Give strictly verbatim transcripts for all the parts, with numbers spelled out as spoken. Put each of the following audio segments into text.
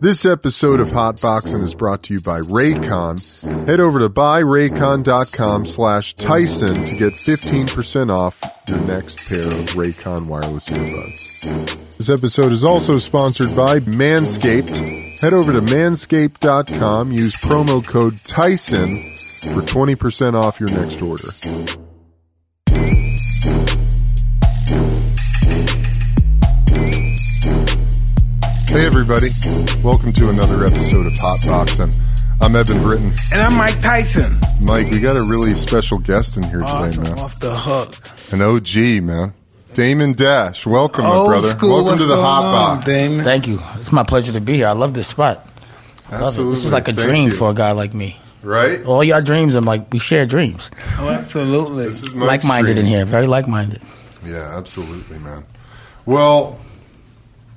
This episode of Hot Boxing is brought to you by Raycon. Head over to buyraycon.com slash Tyson to get fifteen percent off your next pair of Raycon wireless earbuds. This episode is also sponsored by Manscaped. Head over to manscaped dot com, use promo code Tyson for twenty percent off your next order. Hey everybody, welcome to another episode of Hot Boxing. I'm Evan Britton. And I'm Mike Tyson. Mike, we got a really special guest in here awesome, today, man. Off the hook. An O G, man. Damon Dash, welcome, my brother. School, welcome to the Hot on, Box. Damon? Thank you. It's my pleasure to be here. I love this spot. I love absolutely. It. This is like a Thank dream you. For a guy like me. Right? All y'all dreams, I'm like, we share dreams. Oh, absolutely. This is like-minded dream. In here, very like-minded. Yeah, absolutely, man. Well,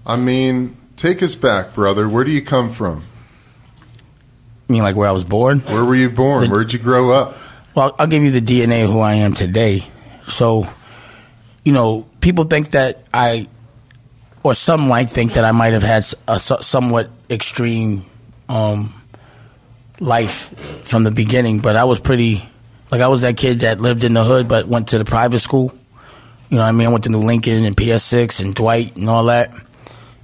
I mean... Take us back, brother. Where do you come from? You mean like where I was born? Where were you born? The, Where'd you grow up? Well, I'll give you the D N A of who I am today. So, you know, people think that I, or some like think that I might have had a somewhat extreme um, life from the beginning. But I was pretty, like I was that kid that lived in the hood but went to the private school. You know what I mean? I went to New Lincoln and P S six and Dwight and all that.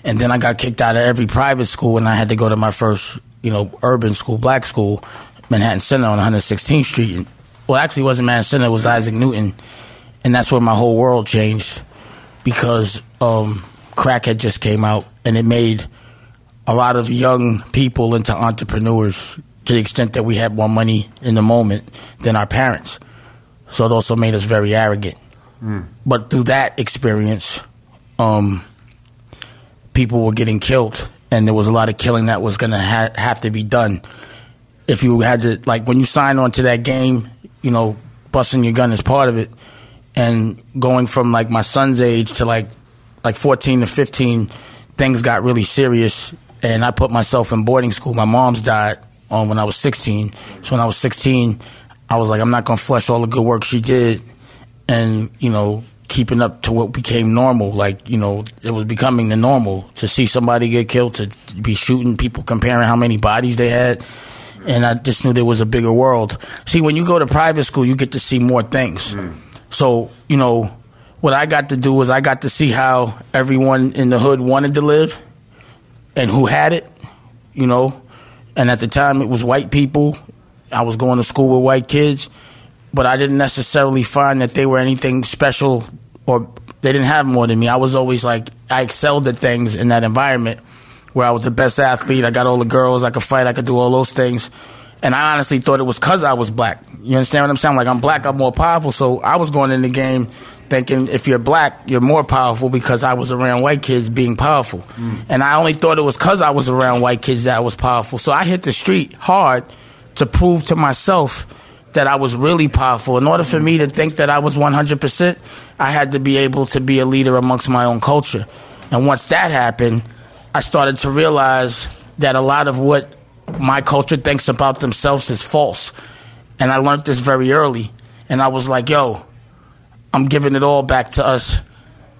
And then I got kicked out of every private school, and I had to go to my first, you know, urban school, black school, Manhattan Center on one hundred sixteenth Street. And, well, actually, it wasn't Manhattan Center. It was Isaac Newton. And that's where my whole world changed because um, crack had just came out, and it made a lot of young people into entrepreneurs to the extent that we had more money in the moment than our parents. So it also made us very arrogant. Mm. But through that experience... um, people were getting killed, and there was a lot of killing that was going to ha- have to be done. If you had to, like, when you sign on to that game, you know, busting your gun is part of it. And going from, like, my son's age to, like, like fourteen to fifteen, things got really serious, and I put myself in boarding school. My mom's died um, when I was sixteen. So when I was sixteen, I was like, I'm not going to flush all the good work she did and, you know, keeping up to what became normal. Like, you know, it was becoming the normal to see somebody get killed, to be shooting people, comparing how many bodies they had. And I just knew there was a bigger world. See, when you go to private school, you get to see more things. Mm. So, you know, what I got to do was I got to see how everyone in the hood wanted to live and who had it, you know. And at the time, it was white people. I was going to school with white kids. But I didn't necessarily find that they were anything special or they didn't have more than me. I was always like, I excelled at things in that environment where I was the best athlete. I got all the girls. I could fight. I could do all those things. And I honestly thought it was because I was black. You understand what I'm saying? Like, I'm black, I'm more powerful. So I was going in the game thinking if you're black, you're more powerful because I was around white kids being powerful. Mm. And I only thought it was because I was around white kids that I was powerful. So I hit the street hard to prove to myself that I was really powerful. In order for me to think that I was one hundred percent, I had to be able to be a leader amongst my own culture. And once that happened, I started to realize that a lot of what my culture thinks about themselves is false. And I learned this very early. And I was like, yo, I'm giving it all back to us.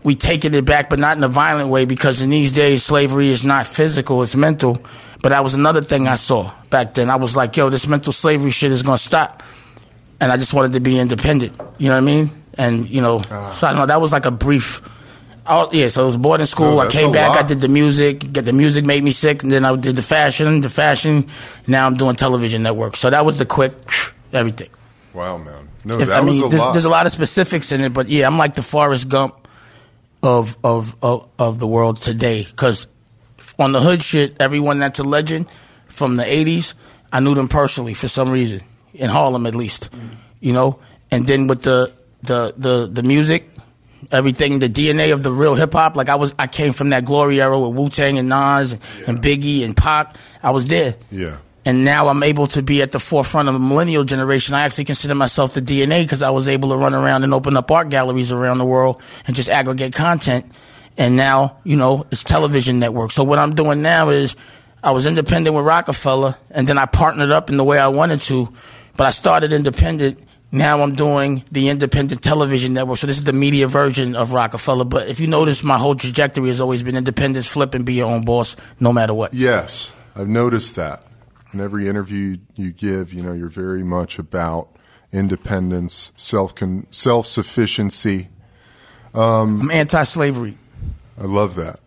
We taking it back, but not in a violent way, because in these days, slavery is not physical, it's mental. But that was another thing I saw back then. I was like, yo, this mental slavery shit is going to stop. And I just wanted to be independent. You know what I mean? And, you know, uh, so I don't know. That was like a brief. I, yeah, so I was born in school. No, I came back. Lot. I did the music. Get the music made me sick. And then I did the fashion. The fashion. Now I'm doing television network. So that was the quick everything. Wow, man. No, if, that I mean, was a there's, lot. There's a lot of specifics in it. But, yeah, I'm like the Forrest Gump of, of, of, of the world today. Because on the hood shit, everyone that's a legend from the eighties, I knew them personally for some reason. In Harlem, at least, you know. And then with the the the the music, everything, the D N A of the real hip hop. Like I was, I came from that glory era with Wu-Tang and Nas and, yeah. and Biggie and Pac. I was there. Yeah. And now I'm able to be at the forefront of the millennial generation. I actually consider myself the D N A because I was able to run around and open up art galleries around the world and just aggregate content. And now, you know, it's television network. So what I'm doing now is I was independent with Rockefeller, and then I partnered up in the way I wanted to. But I started independent Now I'm doing the independent television network. So this is the media version of Rockefeller. But if you notice, my whole trajectory has always been independence, flip, and be your own boss no matter what. Yes, I've noticed that. In every interview you give, you know, you're very much about independence, self con- self-sufficiency. Um, I'm anti-slavery. I love that.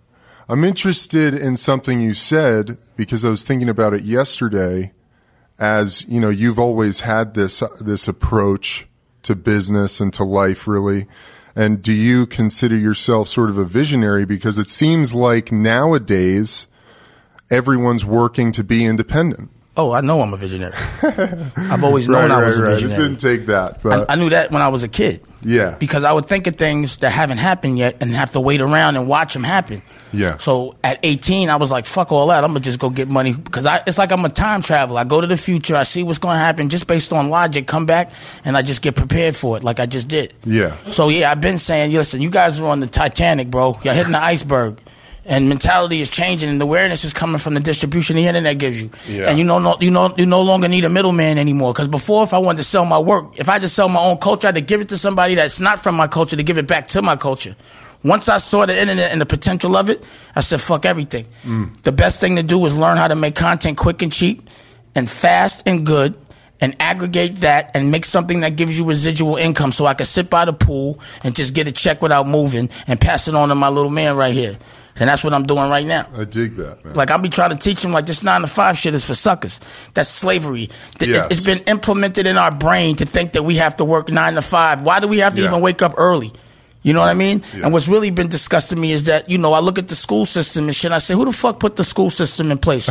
I'm interested in something you said because I was thinking about it yesterday. As you know, you've always had this this approach to business and to life, really. And do you consider yourself sort of a visionary? Because it seems like nowadays everyone's working to be independent. Oh, I know I'm a visionary. I've always right, known I was right, a visionary. Right. It didn't take that. But I, I knew that when I was a kid. Yeah. Because I would think of things that haven't happened yet and have to wait around and watch them happen. Yeah. So at eighteen, I was like, fuck all that. I'm going to just go get money. Because I, it's like I'm a time traveler. I go to the future. I see what's going to happen just based on logic. Come back, and I just get prepared for it like I just did. Yeah. So, yeah, I've been saying, listen, you guys are on the Titanic, bro. You're hitting the iceberg. And mentality is changing, and the awareness is coming from the distribution the internet gives you. Yeah. And you no, no, you no, you no longer need a middleman anymore. Because before, if I wanted to sell my work, if I just sell my own culture, I had to give it to somebody that's not from my culture to give it back to my culture. Once I saw the internet and the potential of it, I said, fuck everything. Mm. The best thing to do is learn how to make content quick and cheap and fast and good. And aggregate that and make something that gives you residual income so I can sit by the pool and just get a check without moving and pass it on to my little man right here. And that's what I'm doing right now. I dig that, man. Like, I'll be trying to teach him, like, this nine to five shit is for suckers. That's slavery. Yes. It's been implemented in our brain to think that we have to work nine to five. Why do we have to yeah. even wake up early? You know what I mean? Yeah. And what's really been disgusting to me is that, you know, I look at the school system and shit, and I say, who the fuck put the school system in place?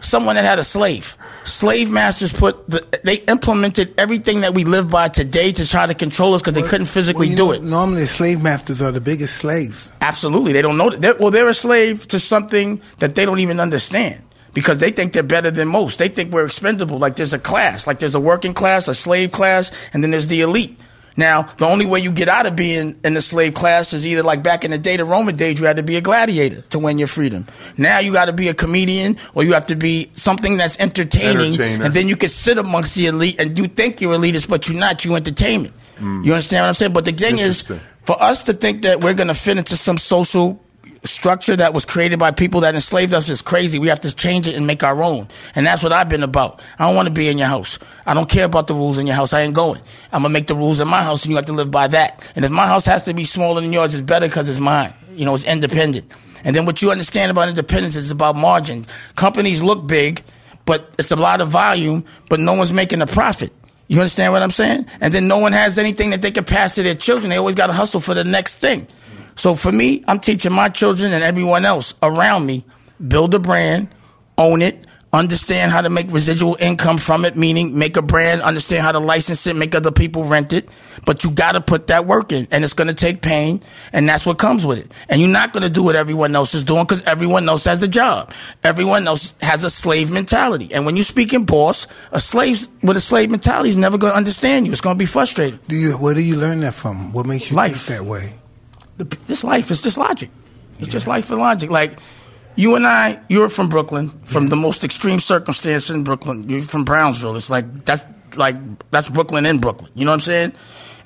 Someone that had a slave. Slave masters put, the, they implemented everything that we live by today to try to control us because well, they couldn't physically well, you know, do it. Normally, slave masters are the biggest slaves. Absolutely. They don't know that. They're, well, they're a slave to something that they don't even understand. Because they think they're better than most. They think we're expendable. Like, there's a class. Like, there's a working class, a slave class, and then there's the elite. Now, the only way you get out of being in the slave class is either like back in the day, the Roman days, you had to be a gladiator to win your freedom. Now you got to be a comedian or you have to be something that's entertaining. Entertainer. And then you can sit amongst the elite and you think you're elitist, but you're not. You entertainment. Mm. You understand what I'm saying? But the thing is, for us to think that we're going to fit into some social structure that was created by people that enslaved us is crazy. We have to change it and make our own. And that's what I've been about. I don't want to be in your house. I don't care about the rules in your house. I ain't going. I'm going to make the rules in my house, and you have to live by that. And if my house has to be smaller than yours, it's better because it's mine. You know, it's independent. And then what you understand about independence is about margin. Companies look big, but it's a lot of volume, but no one's making a profit. You understand what I'm saying? And then no one has anything that they can pass to their children. They always got to hustle for the next thing. So for me, I'm teaching my children and everyone else around me, build a brand, own it, understand how to make residual income from it, meaning make a brand, understand how to license it, make other people rent it. But you got to put that work in, and it's going to take pain, and that's what comes with it. And you're not going to do what everyone else is doing because everyone else has a job. Everyone else has a slave mentality. And when you speak in boss, a slave with a slave mentality is never going to understand you. It's going to be frustrating. Do you, where do you learn that from? What makes you Life. think that way? This life is just logic. It's yeah. just life and logic. Like, you and I, you're from Brooklyn, from yeah. the most extreme circumstance in Brooklyn. You're from Brownsville. It's like, that's like that's Brooklyn in Brooklyn. You know what I'm saying?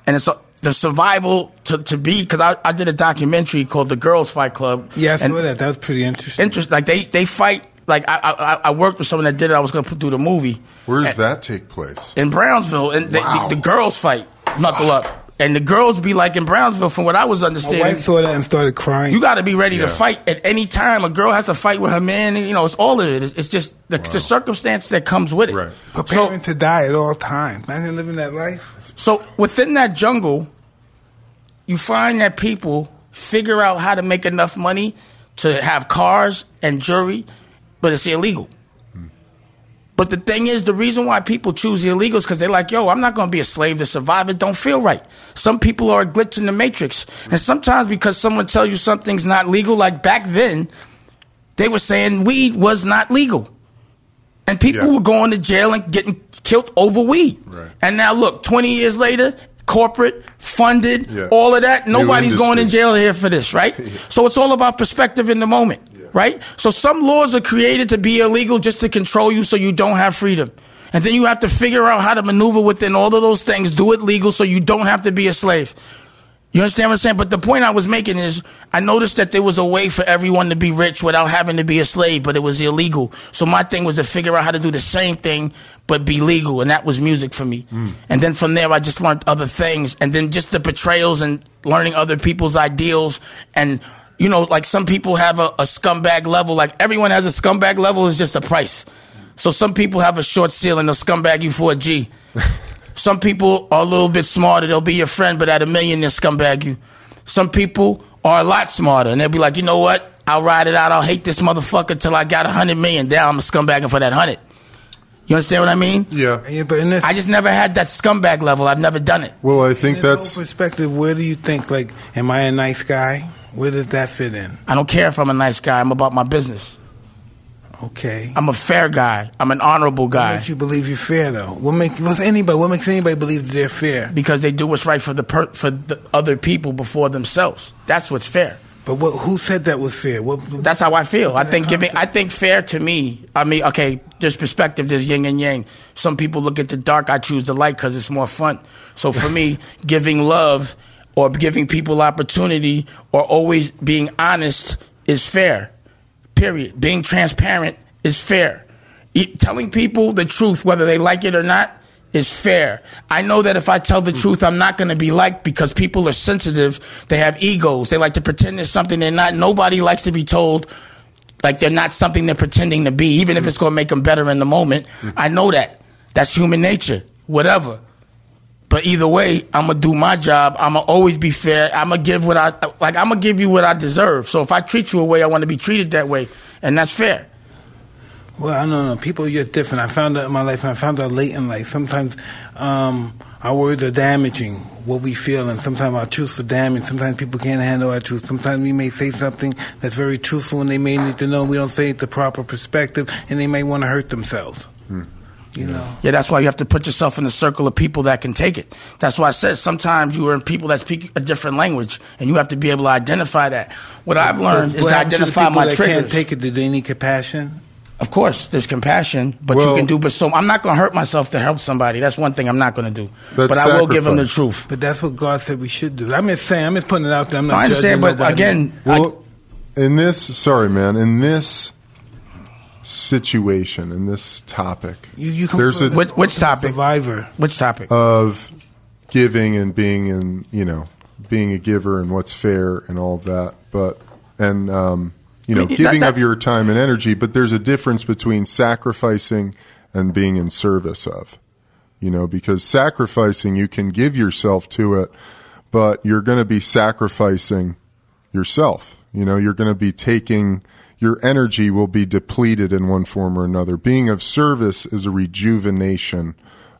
And it's a, the survival to, to be, because I, I did a documentary called The Girls Fight Club. Yeah, I saw that. That was pretty interesting. Interesting. Like, they, they fight. Like, I, I I worked with someone that did it. I was going to do the movie. Where does that take place? In Brownsville. And wow. the, the, the girls fight. Knuckle Fuck. up. And the girls be like in Brownsville, from what I was understanding. My wife saw that and started crying. You got to be ready yeah. to fight at any time. A girl has to fight with her man. You know, it's all of it. It's just the, wow. the circumstance that comes with it. Right. Preparing so, to die at all times. Imagine living that life. So within that jungle, you find that people figure out how to make enough money to have cars and jewelry, but it's illegal. But the thing is, the reason why people choose the illegals because they're like, yo, I'm not going to be a slave to survive. It don't feel right. Some people are a glitch in the matrix. And sometimes because someone tells you something's not legal, like back then, they were saying weed was not legal. And people yeah. were going to jail and getting killed over weed. Right. And now, look, twenty years later, corporate, funded, yeah. all of that, nobody's going in jail here for this, right? yeah. So it's all about perspective in the moment. Right? So some laws are created to be illegal just to control you so you don't have freedom. And then you have to figure out how to maneuver within all of those things. Do it legal so you don't have to be a slave. You understand what I'm saying? But the point I was making is I noticed that there was a way for everyone to be rich without having to be a slave, but it was illegal. So my thing was to figure out how to do the same thing, but be legal. And that was music for me. Mm. And then from there, I just learned other things. And then just the portrayals and learning other people's ideals. And, you know, like some people have a, a scumbag level. Like everyone has a scumbag level. It's just a price. So some people have a short seal and they'll scumbag you for a G. Some people are a little bit smarter. They'll be your friend, but at a million, they'll scumbag you. Some people are a lot smarter, and they'll be like, you know what? I'll ride it out. I'll hate this motherfucker till I got a hundred million. Now I'm a scumbagging for that hundred. You understand what I mean? Yeah. yeah but in this, I just never had that scumbag level. I've never done it. Well, I think in that's... In perspective, where do you think, like, am I a nice guy? Where does that fit in? I don't care if I'm a nice guy. I'm about my business. Okay. I'm a fair guy. I'm an honorable guy. What makes you believe you're fair, though? What makes anybody? What makes anybody believe that they're fair? Because they do what's right for the per, for the other people before themselves. That's what's fair. But what, who said that was fair? What, That's how I feel. I think giving. I think fair to me. I mean, okay. There's perspective. There's yin and yang. Some people look at the dark. I choose the light because it's more fun. So for me, giving love or giving people opportunity or always being honest is fair. Period. Being transparent is fair. Telling people the truth, whether they like it or not, is fair. I know that if I tell the truth, I'm not going to be liked because people are sensitive. They have egos. They like to pretend there's something they're not. Nobody likes to be told like they're not something they're pretending to be, even if it's going to make them better in the moment. I know that. That's human nature. Whatever. But either way, I'm going to do my job. I'm going to always be fair. I'm going to give what I, like, I'm going to give you what I deserve. So if I treat you a way, I want to be treated that way. And that's fair. Well, I don't know. People get different. I found out in my life, and I found out late in life. Sometimes um, our words are damaging what we feel. And sometimes our truths are damaged. Sometimes people can't handle our truth. Sometimes we may say something that's very truthful and they may need to know we don't say it the proper perspective. And they may want to hurt themselves. Hmm. You know. Yeah, that's why you have to put yourself in a circle of people that can take it. That's why I said sometimes you are in people that speak a different language, and you have to be able to identify that. What I've learned well, is to identify to my that triggers. Can't take it. Do they need compassion? Of course, there's compassion, but well, you can do. But so I'm not going to hurt myself to help somebody. That's one thing I'm not going to do. But sacrifice. I will give them the truth. But that's what God said we should do. I'm just saying. I'm just putting it out there. I'm not no, I understand, judging but again, well, I, in this, sorry, man, in this. situation in this topic. You, you There's a which, which topic? Survivor. Which topic? Of giving and being in, you know, being a giver and what's fair and all that. But and um, you know, giving that, that, of your time and energy. But there's a difference between sacrificing and being in service of. You know, because sacrificing, you can give yourself to it, but you're going to be sacrificing yourself. You know, you're going to be taking. Your energy will be depleted in one form or another. Being of service is a rejuvenation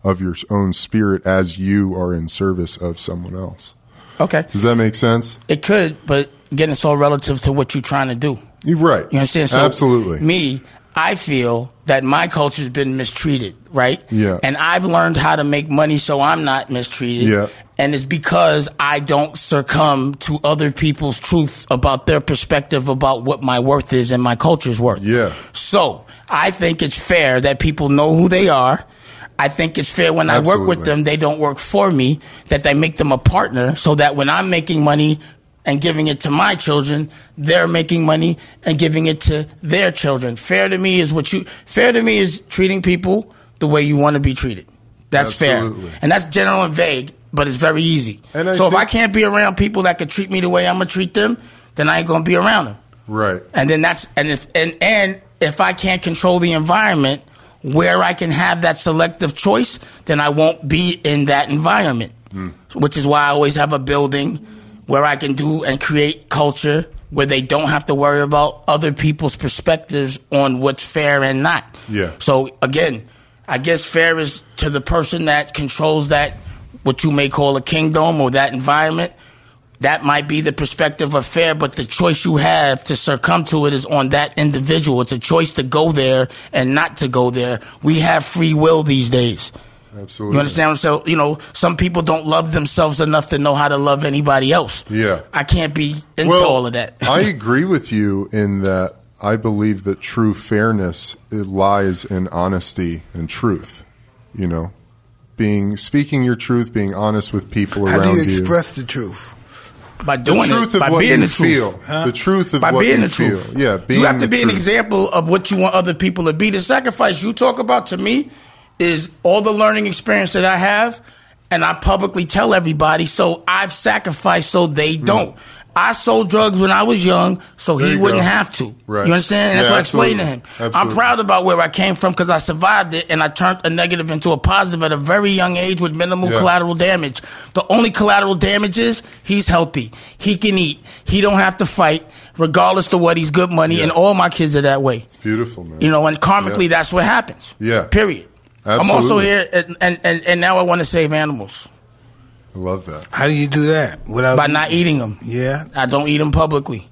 of your own spirit as you are in service of someone else. Okay. Does that make sense? It could, but again, it's all relative to what you're trying to do. You're right. You understand? So absolutely. Me, I feel that my culture's been mistreated, right? Yeah. And I've learned how to make money so I'm not mistreated. Yeah. And it's because I don't succumb to other people's truths about their perspective about what my worth is and my culture's worth. Yeah. So I think it's fair that people know who they are. I think it's fair when Absolutely. I work with them, they don't work for me, that they make them a partner so that when I'm making money and giving it to my children, they're making money and giving it to their children. Fair to me is what you, fair to me is treating people the way you want to be treated. That's Absolutely. Fair. And that's general and vague. But it's very easy. And so if I can't be around people that could treat me the way I'm going to treat them, then I ain't going to be around them. Right. And then that's and if and, and if I can't control the environment where I can have that selective choice, then I won't be in that environment, mm. which is why I always have a building where I can do and create culture where they don't have to worry about other people's perspectives on what's fair and not. Yeah. So, again, I guess fair is to the person that controls that what you may call a kingdom or that environment, that might be the perspective of fair, but the choice you have to succumb to it is on that individual. It's a choice to go there and not to go there. We have free will these days. Absolutely. You understand? So, you know, some people don't love themselves enough to know how to love anybody else. Yeah. I can't be into well, all of that. I agree with you in that I believe that true fairness it lies in honesty and truth. you know, being speaking your truth, being honest with people around you. How do you express the truth? By doing it, by being the truth. The truth of what you feel. Yeah, being the truth. You have to be an example of what you want other people to be. The sacrifice you talk about to me is all the learning experience that I have, and I publicly tell everybody, so I've sacrificed so they don't. Mm. I sold drugs when I was young, so he you wouldn't go. have to. Right. You understand? And that's yeah, what I explained to him. Absolutely. I'm proud about where I came from because I survived it, and I turned a negative into a positive at a very young age with minimal yeah. collateral damage. The only collateral damage is he's healthy. He can eat. He don't have to fight, regardless of what he's good money, yeah. and all my kids are that way. It's beautiful, man. You know, and karmically, yeah. that's what happens. Yeah. Period. Absolutely. I'm also here, and, and, and, and now I want to save animals. I love that. How do you do that? Without By eating? Not eating them. Yeah. I don't eat them publicly.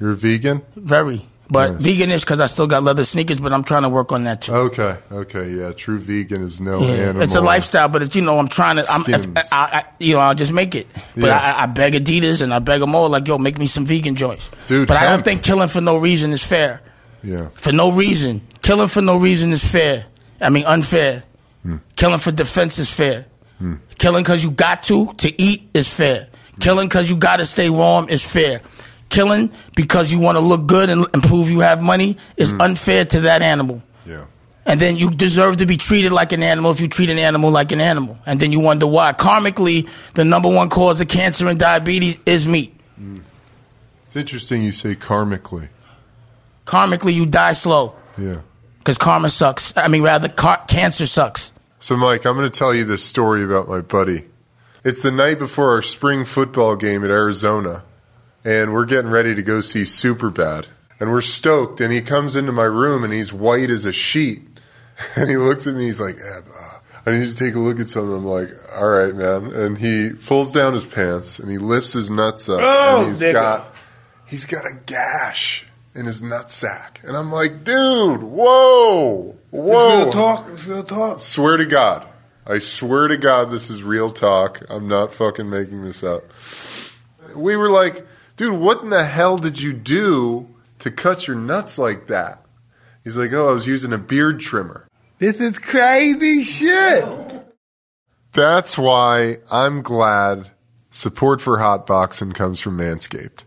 You're a vegan? Very. But nice. Vegan-ish because I still got leather sneakers, but I'm trying to work on that too. Okay. Okay. Yeah. True vegan is no yeah. animal. It's a lifestyle, but it's, you know, I'm trying to, I'm, I, I, you know, I'll just make it. But yeah. I, I beg Adidas and I beg them all, like, yo, make me some vegan joints. Dude, but hemp. I don't think killing for no reason is fair. Yeah. For no reason. Killing for no reason is fair. I mean, unfair. Hmm. Killing for defense is fair. Hmm. Killing because you got to to eat is fair. Hmm. Killing because you got to stay warm is fair. Killing because you want to look good and, and prove you have money is hmm. unfair to that animal. Yeah. And then you deserve to be treated like an animal if you treat an animal like an animal. And then you wonder why. Karmically, the number one cause of cancer and diabetes is meat. Hmm. It's interesting you say karmically. Karmically, you die slow. Yeah. Because karma sucks. I mean, rather, car- cancer sucks. So, Mike, I'm going to tell you this story about my buddy. It's the night before our spring football game at Arizona, and we're getting ready to go see Superbad. And we're stoked, and he comes into my room, and he's white as a sheet. And he looks at me, he's like, eh, I need to take a look at something. I'm like, all right, man. And he pulls down his pants, and he lifts his nuts up, oh, and he's got, he's got a gash in his nutsack. And I'm like, dude, whoa, whoa. It's real talk. It's real talk. Swear to God. I swear to God this is real talk. I'm not fucking making this up. We were like, dude, what in the hell did you do to cut your nuts like that? He's like, oh, I was using a beard trimmer. This is crazy shit. That's why I'm glad support for Hot Boxing comes from Manscaped,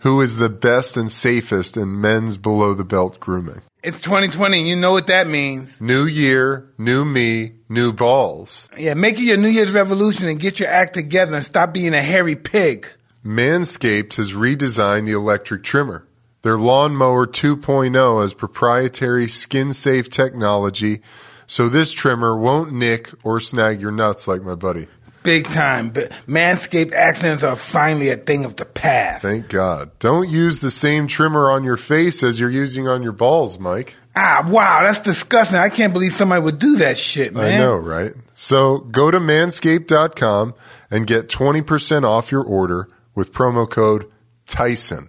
who is the best and safest in men's below-the-belt grooming. It's twenty twenty. You know what that means. New year, new me, new balls. Yeah, make it your New Year's revolution and get your act together and stop being a hairy pig. Manscaped has redesigned the electric trimmer. Their Lawnmower two point oh has proprietary skin-safe technology, so this trimmer won't nick or snag your nuts like my buddy. Big time. But Manscaped accidents are finally a thing of the past. Thank God. Don't use the same trimmer on your face as you're using on your balls, Mike. Ah, wow, that's disgusting. I can't believe somebody would do that shit, man. I know, right? So go to manscaped dot com and get twenty percent off your order with promo code Tyson.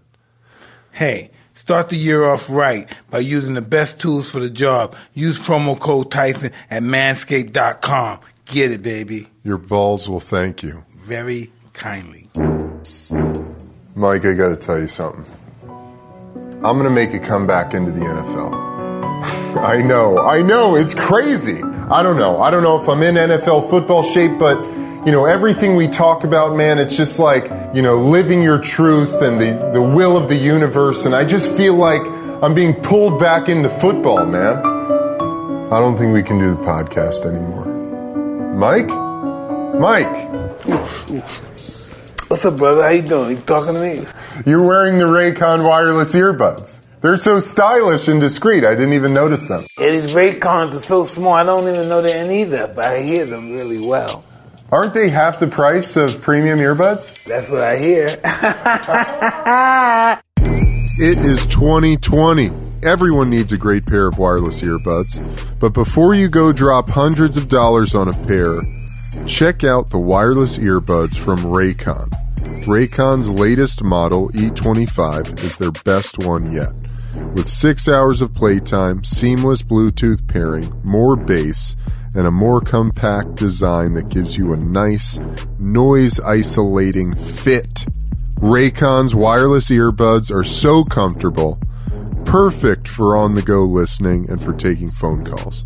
Hey, start the year off right by using the best tools for the job. Use promo code Tyson at manscaped dot com. Get it, baby. Your balls will thank you. Very kindly. Mike, I got to tell you something. I'm going to make a comeback into the N F L. I know. I know. It's crazy. I don't know. I don't know if I'm in N F L football shape, but, you know, everything we talk about, man, it's just like, you know, living your truth and the, the will of the universe. And I just feel like I'm being pulled back into football, man. I don't think we can do the podcast anymore. Mike? Mike? What's up, brother? How you doing? You talking to me? You're wearing the Raycon wireless earbuds. They're so stylish and discreet, I didn't even notice them. Yeah, these Raycons are so small, I don't even know they're in either, but I hear them really well. Aren't they half the price of premium earbuds? That's what I hear. It is twenty twenty. Everyone needs a great pair of wireless earbuds, but before you go drop hundreds of dollars on a pair, check out the wireless earbuds from Raycon. Raycon's latest model, E twenty-five, is their best one yet. With six hours of playtime, seamless Bluetooth pairing, more bass, and a more compact design that gives you a nice, noise-isolating fit. Raycon's wireless earbuds are so comfortable, perfect for on-the-go listening and for taking phone calls.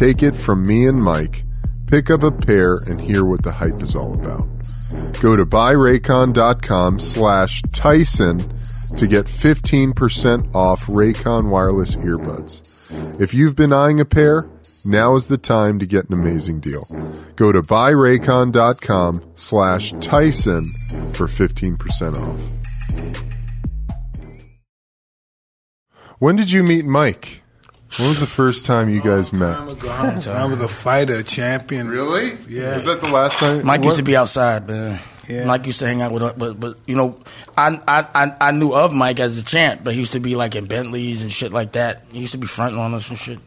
Take it from me and Mike. Pick up a pair and hear what the hype is all about. Go to buyraycon.com slash Tyson to get fifteen percent off Raycon wireless earbuds. If you've been eyeing a pair, now is the time to get an amazing deal. Go to buyraycon.com slash Tyson for fifteen percent off. When did you meet Mike? When was the first time you guys met? I was a fighter, a champion. Really? Yeah. Was that the last time? Mike what? used to be outside, man. Yeah. Mike used to hang out with, but, but you know, I, I I knew of Mike as a champ, but he used to be like in Bentleys and shit like that. He used to be fronting on us and shit.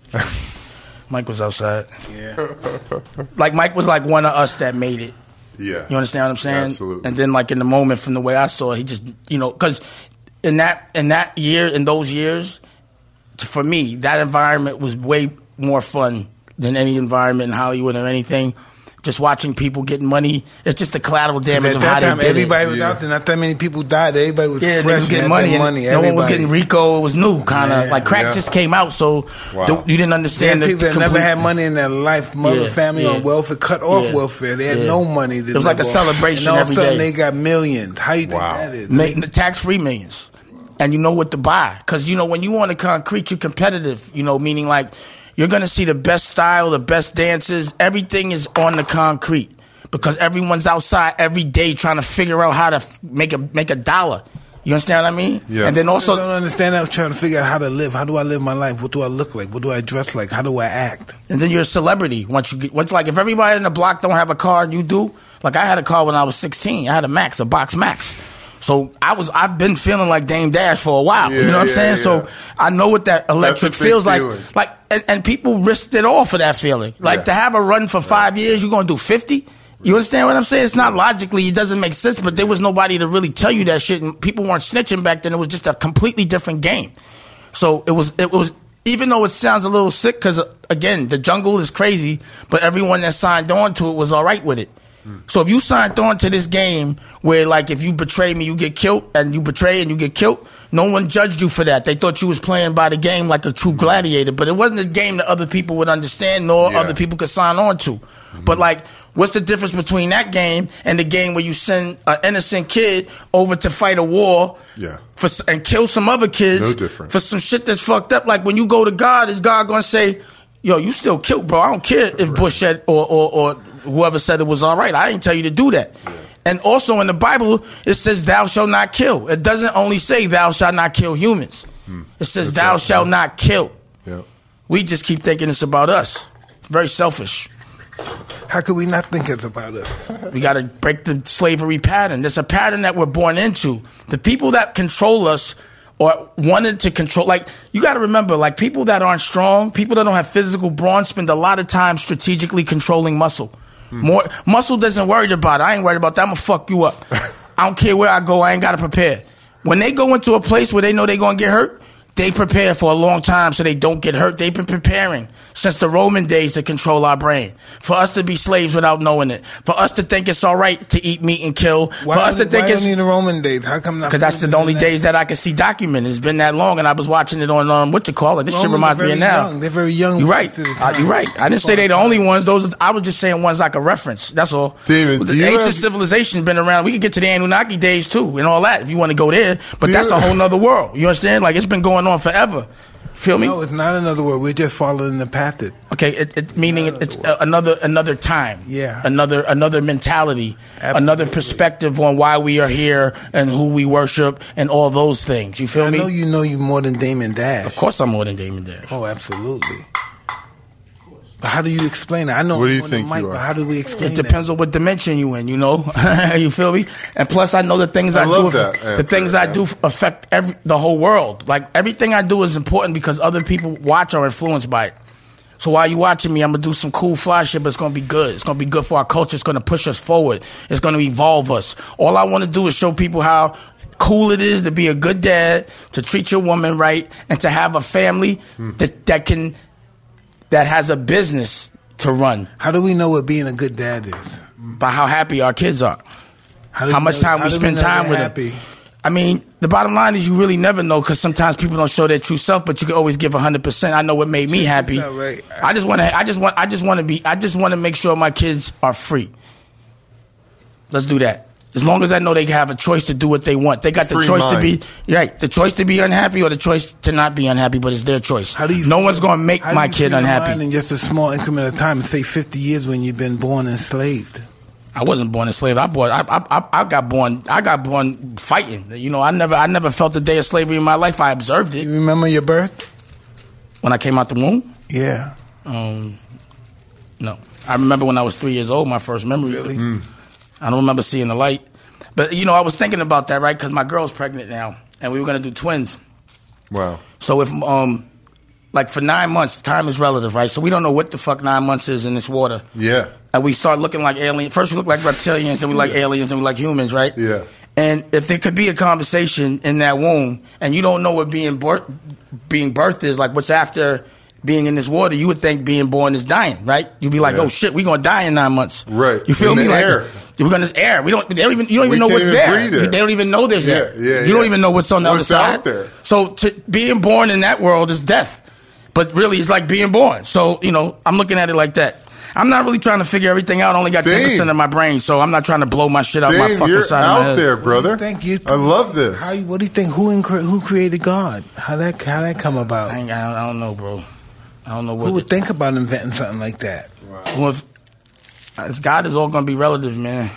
Mike was outside. Yeah. Like Mike was like one of us that made it. Yeah. You understand what I'm saying? Absolutely. And then like in the moment, from the way I saw it, he just, you know, because in that in that year, in those years. For me, that environment was way more fun than any environment in Hollywood or anything. Just watching people get money. It's just the collateral damage of how they did it. At that time, everybody was out there. Not that many people died. Everybody was fresh. Yeah, they was getting money. No one was getting Rico. It was new, kind of. Like, crack just came out, so you didn't understand. People that never had money in their life, mother, family, on welfare, cut off welfare. They had no money. It was like a celebration every day. And all of a sudden, they got millions. How you think that is? Tax-free millions. And you know what to buy. Because, you know, when you on the concrete, you're competitive. You know, meaning like you're going to see the best style, the best dances. Everything is on the concrete because everyone's outside every day trying to figure out how to f- make a make a dollar. You understand what I mean? Yeah. And then also. I don't understand that. I'm trying to figure out how to live. How do I live my life? What do I look like? What do I dress like? How do I act? And then you're a celebrity. Once you get, once, like, if everybody in the block don't have a car and you do. Like, I had a car when I was sixteen. I had a Max, a box Max. So I was, I've been feeling like Dame Dash for a while. Yeah, you know what yeah, I'm saying? Yeah. So I know what that electric feels like. Feeling. Like, and, and people risked it all for that feeling. Like yeah. to have a run for five yeah. years, you're gonna do fifty. You understand what I'm saying? It's not logically, it doesn't make sense. But there was nobody to really tell you that shit, and people weren't snitching back then. It was just a completely different game. So it was, it was. Even though it sounds a little sick, because again, the jungle is crazy. But everyone that signed on to it was all right with it. So if you signed on to this game where, like, if you betray me, you get killed, and you betray and you get killed, no one judged you for that. They thought you was playing by the game like a true gladiator, but it wasn't a game that other people would understand nor yeah. other people could sign on to. Mm-hmm. But, like, what's the difference between that game and the game where you send an innocent kid over to fight a war yeah. for, and kill some other kids no different. For some shit that's fucked up? Like, when you go to God, is God going to say, yo, you still killed, bro? I don't care if Bush had or... or, or whoever said it was all right. I didn't tell you to do that. Yeah. And also in the Bible, it says thou shalt not kill. It doesn't only say thou shalt not kill humans. Hmm. It says That's thou right. shalt not kill. Yeah. We just keep thinking it's about us. It's very selfish. How could we not think it's about us? We got to break the slavery pattern. There's a pattern that we're born into. The people that control us or wanted to control, like, you got to remember, like, people that aren't strong, people that don't have physical brawn spend a lot of time strategically controlling muscle. More muscle doesn't worry about it. I ain't worried about that. I'm gonna fuck you up. I don't care where I go. I ain't gotta prepare. When they go into a place where they know they gonna get hurt, they prepare for a long time so they don't get hurt. They've been preparing since the Roman days to control our brain. For us to be slaves without knowing it. For us to think it's all right to eat meat and kill. Why, for us to think why it's only the Roman days. How come not? Because that's the only that? days that I can see documented. It's been that long, and I was watching it on um, what you call it. This Roman shit reminds me of now. Young. They're very young. You're right. Uh, you're right. I didn't say they're the only ones. Those I was just saying ones like a reference. That's all. David, the ancient have... civilization's been around. We could get to the Anunnaki days too, and all that if you want to go there. But Dude. that's a whole nother world. You understand? Like, it's been going on forever. Feel me? No, it's not another word. We're just following the path that okay it, it, meaning it, it's uh, another another time, yeah, another another mentality. Absolutely. Another perspective on why we are here and who we worship and all those things. You feel I me? I know you know you more than Damon Dash. Of course I'm more than Damon Dash. Oh, absolutely. But how do you explain it? I know. What do you think Mike, you are? But how do we explain it? It depends on what dimension you in, you know. You feel me? And plus I know the things I, I do that the answer, things man. I do affect every the whole world. Like, everything I do is important because other people watch or influenced by it. So while you watching me, I'm going to do some cool fly shit, but it's going to be good. It's going to be good for our culture. It's going to push us forward. It's going to evolve us. All I want to do is show people how cool it is to be a good dad, to treat your woman right, and to have a family mm. that, that can that has a business to run. How do we know what being a good dad is? By how happy our kids are. How, how much know, time how we spend we time with happy? them. I mean, the bottom line is you really never know, because sometimes people don't show their true self, but you can always give one hundred percent. I know what made me happy. I just want to. I just want. I just want to be. I just want to make sure my kids are free. Let's do that. As long as I know they have a choice to do what they want. They got the free choice mind. to be right, the choice to be unhappy or the choice to not be unhappy, but it's their choice. How do you no see, one's going to make my kid unhappy. In just a small increment of time, say fifty years when you've been born enslaved. I wasn't born enslaved. I born, I, I I got born I got born fighting. You know, I never I never felt a day of slavery in my life. I observed it. You remember your birth? When I came out the womb? Yeah. Um no. I remember when I was three years old, my first memory. Really? Mm. I don't remember seeing the light. But, you know, I was thinking about that, right? Because my girl's pregnant now, and we were going to do twins. Wow. So if, um, like, for nine months, time is relative, right? So we don't know what the fuck nine months is in this water. Yeah. And we start looking like aliens. First, we look like reptilians, then we like yeah. aliens, then we like humans, right? Yeah. And if there could be a conversation in that womb, and you don't know what being birth, being birth is, like, what's after being in this water, you would think being born is dying, right? You'd be like, yeah. oh, shit, we're going to die in nine months. Right. You feel in me? Like, air. We're gonna air. We don't. They don't even. You don't even we know what's even there. there. They don't even know there's yeah, there. Yeah, you yeah. don't even know what's on the what's other side. Out there. So to, being born in that world is death. But really, it's like being born. So you know, I'm looking at it like that. I'm not really trying to figure everything out. I only got ten percent of my brain, so I'm not trying to blow my shit up my fucking you're side. Out of my head. There, brother. Thank you. Th- I love this. How, what do you think? Who in, who created God? How that how that come about? I, I don't know, bro. I don't know what. Who would the, think about inventing something like that? Wow. Well, if, God is all going to be relative, man.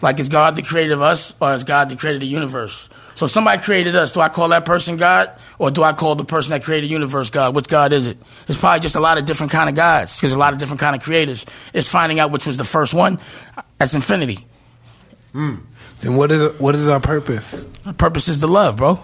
Like, is God the creator of us, or is God the creator of the universe? So if somebody created us, do I call that person God, or do I call the person that created the universe God? Which God is it? There's probably just a lot of different kind of gods. There's a lot of different kind of creators. It's finding out which was the first one. That's infinity. Mm. Then what is what is our purpose? Our purpose is to love, bro.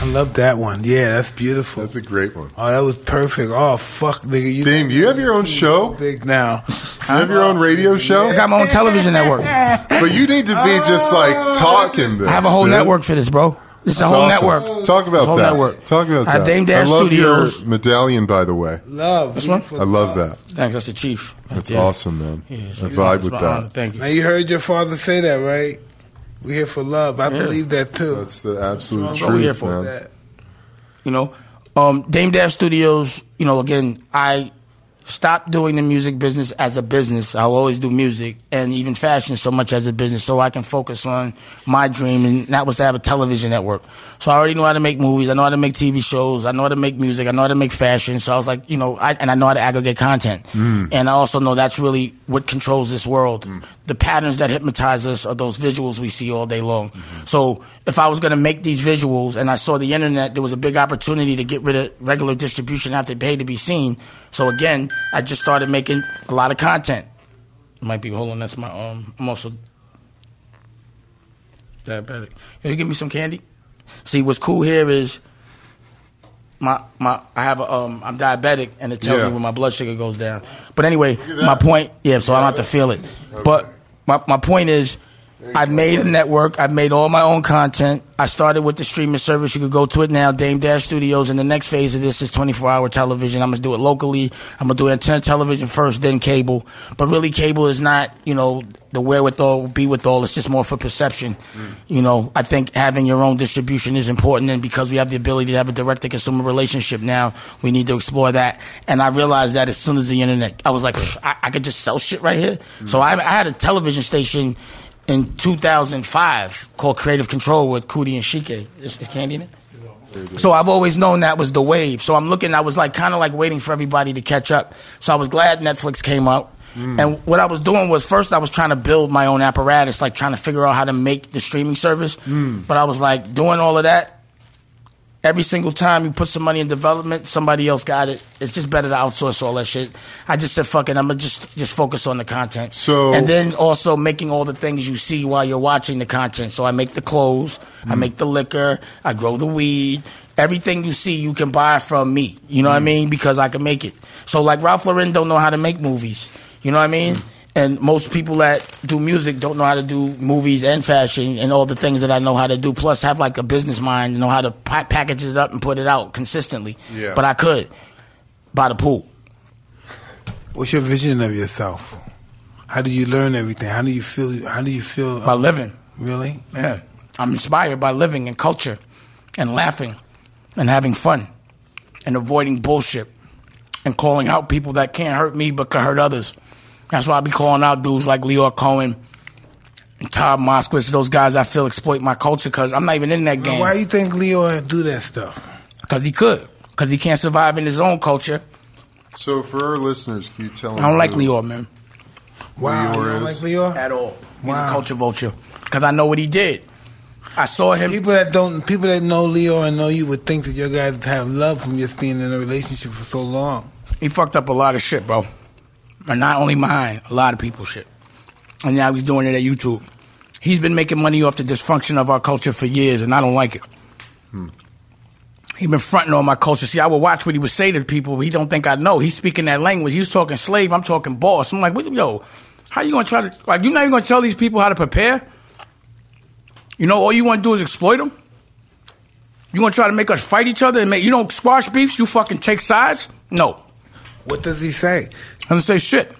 I love that one. Yeah, that's beautiful. That's a great one. Oh, that was perfect. Oh, fuck, nigga. You Damn, you have your own show? Big now. You have your own radio show? I got my own television network. But you need to be just like talking this. I have a whole dude. network for this, bro. It's a whole awesome. network. Talk about whole that. Network. Talk about that. I, Dame Dash I love Studios. Your medallion, by the way. Love. This one? I love that. Thanks. That's the chief. That's yeah. awesome, man. Yeah, I vibe with that. Honor. Thank you. Now, you heard your father say that, right? We're here for love. I yeah. believe that, too. That's the absolute That's truth, we're here for that. You know, um, Dame Dash Studios, you know, again, I stopped doing the music business as a business. I'll always do music and even fashion so much as a business so I can focus on my dream, and that was to have a television network. So I already know how to make movies. I know how to make T V shows. I know how to make music. I know how to make fashion. So I was like, you know, I, and I know how to aggregate content. Mm. And I also know that's really what controls this world. Mm. The patterns that hypnotize us are those visuals we see all day long. Mm-hmm. So if I was going to make these visuals and I saw the internet, there was a big opportunity to get rid of regular distribution after pay to be seen. So again, I just started making a lot of content. Might be, hold on, that's my arm. I'm also diabetic. Can you give me some candy? See, what's cool here is my my I have a um I'm diabetic, and it tells yeah. me when my blood sugar goes down. But anyway, my point, yeah, so I don't have to feel it. Okay. But my my point is, I made a network. I made all my own content. I started with the streaming service. You could go to it now, Dame Dash Studios. And the next phase of this is twenty-four hour television. I'm going to do it locally. I'm going to do antenna television first, then cable. But really, cable is not, you know, the wherewithal, be with all. It's just more for perception. Mm. You know, I think having your own distribution is important. And because we have the ability to have a direct-to-consumer relationship now, we need to explore that. And I realized that as soon as the internet, I was like, I, I could just sell shit right here. Mm. So I, I had a television station in two thousand five called Creative Control with Cootie and Shike. Is there candy in it? So I've always known that was the wave. So I'm looking, I was like kind of like waiting for everybody to catch up. So I was glad Netflix came out. Mm. And what I was doing was, first I was trying to build my own apparatus, like trying to figure out how to make the streaming service. Mm. But I was like doing all of that. Every single time you put some money in development, somebody else got it. It's just better to outsource all that shit. I just said, fuck it, I'm going to just, just focus on the content. So, and then also making all the things you see while you're watching the content. So I make the clothes, mm. I make the liquor, I grow the weed. Everything you see, you can buy from me. You know mm. what I mean? Because I can make it. So like Ralph Lauren don't know how to make movies. You know what I mean? Mm. And most people that do music don't know how to do movies and fashion and all the things that I know how to do, plus have like a business mind, know how to pa- package it up and put it out consistently. Yeah. But I could by the pool. What's your vision of yourself? How do you learn everything? How do you feel? How do you feel? By living. Really? Yeah. I'm inspired by living in culture and laughing and having fun and avoiding bullshit and calling out people that can't hurt me but can hurt others. That's why I be calling out dudes like Lior Cohen and Todd Moskowitz, those guys I feel exploit my culture because I'm not even in that game. Why do you think Lior do that stuff? Because he could. Because he can't survive in his own culture. So for our listeners, can you tell them? I don't like Lior, man. Wow. Lior, you don't like Lior? At all. He's wow. a culture vulture. Because I know what he did. I saw him. People that don't, people that know Lior and know you would think that your guys have love from just being in a relationship for so long. He fucked up a lot of shit, bro. And not only mine, a lot of people's shit. And now he's doing it at YouTube. He's been making money off the dysfunction of our culture for years, and I don't like it. Hmm. He been fronting on my culture. See, I would watch what he would say to people. He don't think I know. He's speaking that language. He was talking slave. I'm talking boss. I'm like, what, yo, how you going to try to, like, you're not even going to tell these people how to prepare? You know, all you want to do is exploit them? You want to try to make us fight each other? And make, you don't squash beefs? You fucking take sides? No. What does he say? I don't say shit.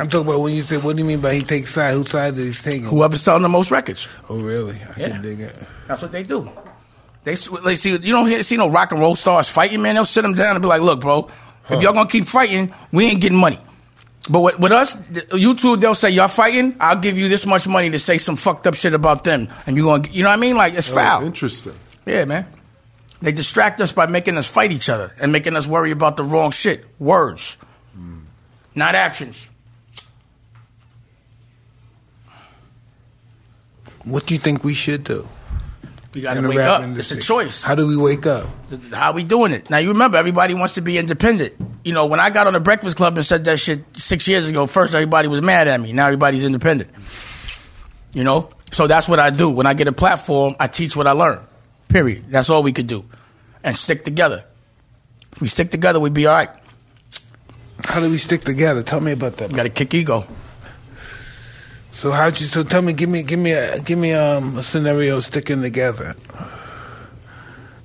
I'm talking about when you say, what do you mean by he takes side? Whose side does he take? Whoever's selling the most records. Oh, really? I yeah. can dig it. That's what they do. They, they see, you don't hear, see no rock and roll stars fighting, man. They'll sit them down and be like, look, bro, huh. if y'all going to keep fighting, we ain't getting money. But with, with us, you two, they'll say, y'all fighting? I'll give you this much money to say some fucked up shit about them. And you're going to, you know what I mean? Like, it's oh, foul. Interesting. Yeah, man. They distract us by making us fight each other and making us worry about the wrong shit. Words. Mm. Not actions. What do you think we should do? We got to wake up. Industry. It's a choice. How do we wake up? How we doing it? Now, you remember, everybody wants to be independent. You know, when I got on the Breakfast Club and said that shit six years ago, first everybody was mad at me. Now everybody's independent. You know? So that's what I do. When I get a platform, I teach what I learn. Period. That's all we could do. And stick together. If we stick together, we'd be all right. How do we stick together? Tell me about that. You got to kick ego. So how'd you? So tell me, give me, give me, a, give me um, a scenario sticking together.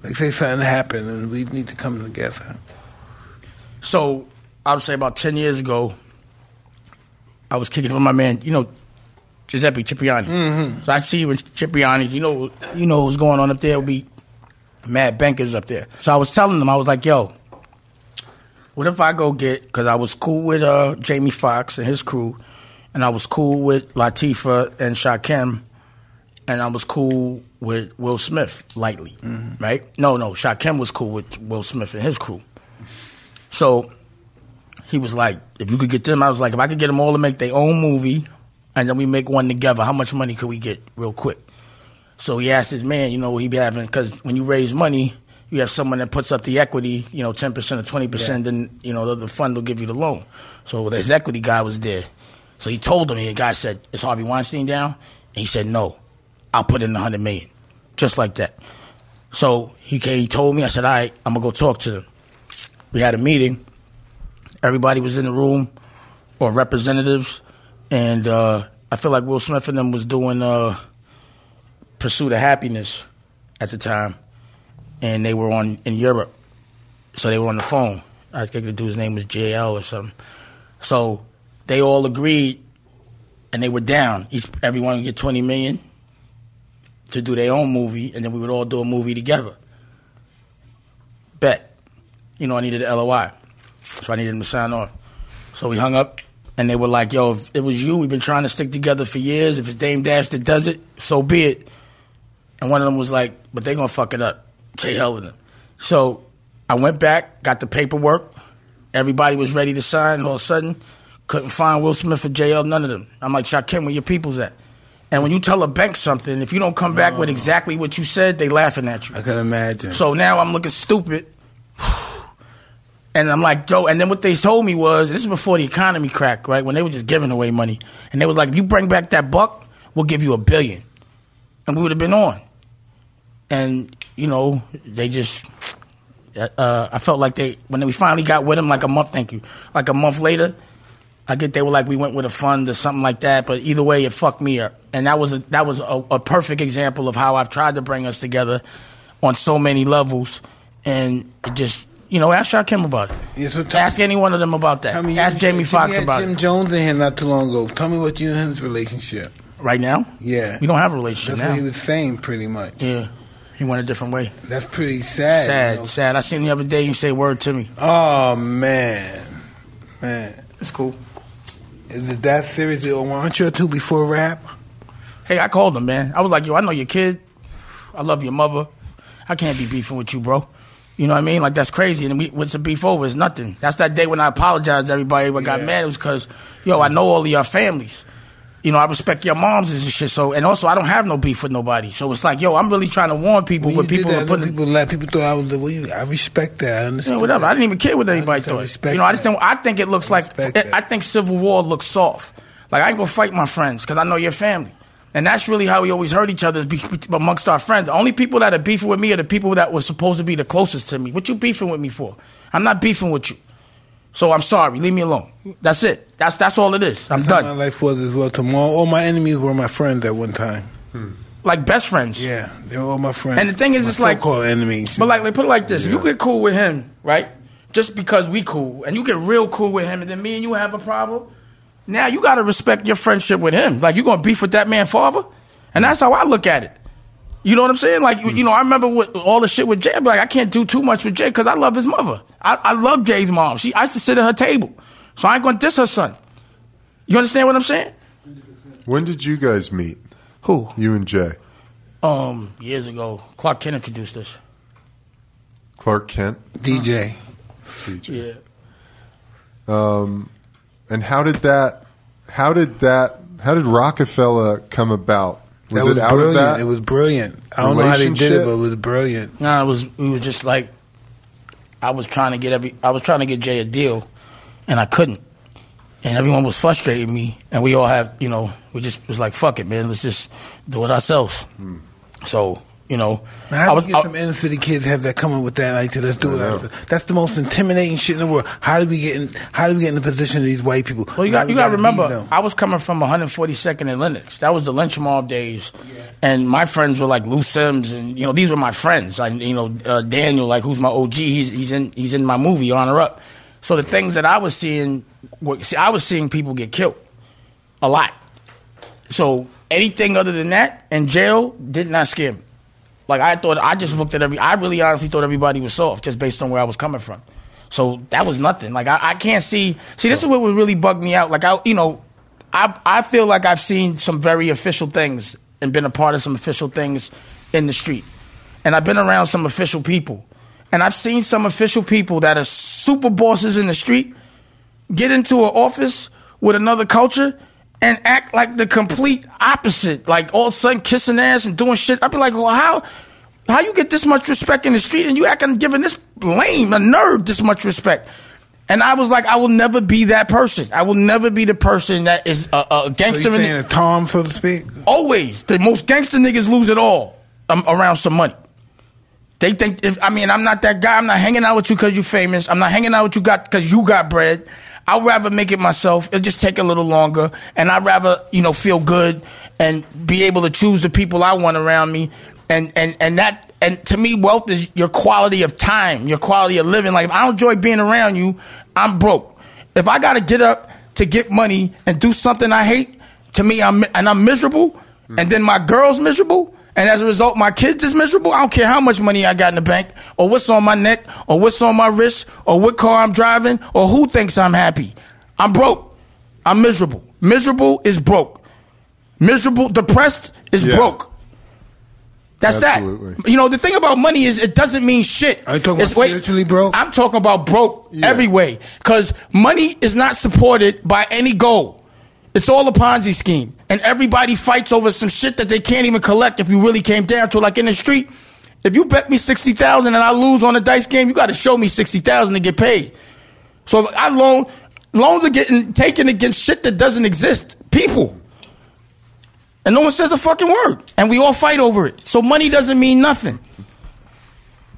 Like say something happened and we need to come together. So I would say about ten years ago, I was kicking with my man, you know, Giuseppe Cipriani. Mm-hmm. So I see when Cipriani, you know, you know what's going on up there. It'll be mad bankers up there. So I was telling them, I was like, yo, what if I go get? Because I was cool with uh, Jamie Foxx and his crew. And I was cool with Latifah and Shaquem, and I was cool with Will Smith, lightly, mm-hmm. right? No, no, Shaquem was cool with Will Smith and his crew. So he was like, if you could get them, I was like, if I could get them all to make their own movie, and then we make one together, how much money could we get real quick? So he asked his man, you know, what he be having, because when you raise money, you have someone that puts up the equity, you know, ten percent or twenty percent, yeah. then, you know, the, the fund will give you the loan. So his equity guy was there. So he told him, and the guy said, is Harvey Weinstein down? And he said, no, I'll put in one hundred million dollars, just like that. So he came, he told me, I said, all right, I'm going to go talk to them. We had a meeting. Everybody was in the room, or representatives, and uh, I feel like Will Smith and them was doing uh, Pursuit of Happiness at the time, and they were on in Europe. So they were on the phone. I think the dude's name was J L or something. So they all agreed, and they were down. Each, everyone would get twenty million dollars to do their own movie, and then we would all do a movie together. Bet. You know, I needed an L O I, so I needed them to sign off. So we hung up, and they were like, yo, if it was you, we've been trying to stick together for years. If it's Dame Dash that does it, so be it. And one of them was like, but they're going to fuck it up. Say hell with them. So I went back, got the paperwork. Everybody was ready to sign, and all of a sudden, couldn't find Will Smith or J L, none of them. I'm like, Shaquem, where your people's at? And when you tell a bank something, if you don't come back oh. with exactly what you said, they laughing at you. I can imagine. So now I'm looking stupid. And I'm like, yo, and then what they told me was, this is before the economy cracked, right? When they were just giving away money. And they was like, if you bring back that buck, we'll give you a billion. And we would have been on. And, you know, they just, uh, I felt like they, when we finally got with them, like a month, thank you, like a month later, I get they were like, we went with a fund or something like that, but either way, it fucked me up. And that was a, that was a, a perfect example of how I've tried to bring us together on so many levels. And it just, you know, ask Shaquem about it. Yeah, so ask me, any one of them about that. Ask you, Jamie Foxx about Jim it. Jim Jones in here not too long ago. Tell me what you and him's relationship. Right now? Yeah. We don't have a relationship That's now. That's what he was saying, pretty much. Yeah. He went a different way. That's pretty sad. Sad, you know? sad. I seen him the other day, he say a word to me. Oh, man. Man. It's cool. Is it that serious? Aren't you two before rap? Hey, I called him, man. I was like, yo, I know your kid. I love your mother. I can't be beefing with you, bro. You know what I mean? Like, that's crazy. And we, what's a beef over? It's nothing. That's that day when I apologized to everybody. What yeah. got mad was because, yo, I know all of your families. You know, I respect your moms and shit. So, and also, I don't have no beef with nobody. So it's like, yo, I'm really trying to warn people when people that, are putting. People, like, people thought I was. Well, you, I respect that. I understand. Yeah, whatever. That. I didn't even care what anybody thought. You know, I just think, I think it looks I like. That. I think civil war looks soft. Like, I ain't gonna fight my friends because I know your family. And that's really how we always hurt each other amongst our friends. The only people that are beefing with me are the people that were supposed to be the closest to me. What you beefing with me for? I'm not beefing with you. So I'm sorry. Leave me alone. That's it. That's that's all it is. I'm that's done. How my life was as well. Tomorrow, all my enemies were my friends at one time. Hmm. Like best friends. Yeah, they were all my friends. And the thing is, my it's like so-called enemies. But like, like, put it like this: yeah. You get cool with him, right? Just because we cool, and you get real cool with him, and then me and you have a problem. Now you got to respect your friendship with him. Like, you going to beef with that man forever? And that's how I look at it. You know what I'm saying? Like, mm. you know, I remember with all the shit with Jay. I'm like, I can't do too much with Jay because I love his mother. I, I love Jay's mom. She I used to sit at her table. So I ain't going to diss her son. You understand what I'm saying? When did you guys meet? Who? You and Jay. Um, years ago. Clark Kent introduced us. Clark Kent? D J. D J. Yeah. Um... And how did that, how did that, how did Rockefeller come about? Was, was it out brilliant. of that? It was brilliant. I don't know how they did it, but it was brilliant. No, nah, it was, it was just like, I was trying to get every, I was trying to get Jay a deal, and I couldn't. And everyone was frustrating me, and we all have, you know, we just was like, fuck it, man, let's just do it ourselves. Hmm. So... You know, now, how I was, do we get I, some inner city kids have that coming with that idea? Let's do it. That's the most intimidating shit in the world. How do we get in? How do we get in the position of these white people? Well, you got, you got to remember, I was coming from one forty-second and Lenox. That was the lynch mob days, yeah. and my friends were like Lou Sims, and you know, these were my friends. I, you know, uh, Daniel, like who's my O G? He's he's in he's in my movie Honor Up. So the things that I was seeing, were, see, I was seeing people get killed a lot. So anything other than that and jail did not scare me. Like, I thought, I just looked at every, I really honestly thought everybody was soft just based on where I was coming from. So that was nothing. Like, I, I can't see, see, this is what would really bug me out. Like, I, you know, I I feel like I've seen some very official things and been a part of some official things in the street. And I've been around some official people. And I've seen some official people that are super bosses in the street get into an office with another culture and act like the complete opposite, like all of a sudden kissing ass and doing shit. I'd be like, well, how how you get this much respect in the street and you acting giving this lame, a nerd, this much respect? And I was like, I will never be that person. I will never be the person that is a, a gangster. So you're saying a Tom, so to speak? Always. The most gangster niggas lose it all um, around some money. They think, if I mean, I'm not that guy. I'm not hanging out with you because you're famous. I'm not hanging out with you because you got bread. I'd rather make it myself. It'll just take a little longer. And I'd rather, you know, feel good and be able to choose the people I want around me. And and and that and to me, wealth is your quality of time, your quality of living. Like, if I don't enjoy being around you, I'm broke. If I got to get up to get money and do something I hate, to me, I'm and I'm miserable. Mm. And then my girl's miserable. And as a result, my kids is miserable. I don't care how much money I got in the bank or what's on my neck or what's on my wrist or what car I'm driving or who thinks I'm happy. I'm broke. I'm miserable. Miserable is broke. Miserable, depressed is yeah. broke. That's Absolutely. that. You know, the thing about money is it doesn't mean shit. Are you talking it's, about wait, spiritually broke? I'm talking about broke yeah. every way because money is not supported by any goal. It's all a Ponzi scheme. And everybody fights over some shit that they can't even collect if you really came down to it. Like in the street, if you bet me sixty thousand dollars and I lose on a dice game, you got to show me sixty thousand dollars to get paid. So I loan, loans are getting taken against shit that doesn't exist. People. And no one says a fucking word. And we all fight over it. So money doesn't mean nothing.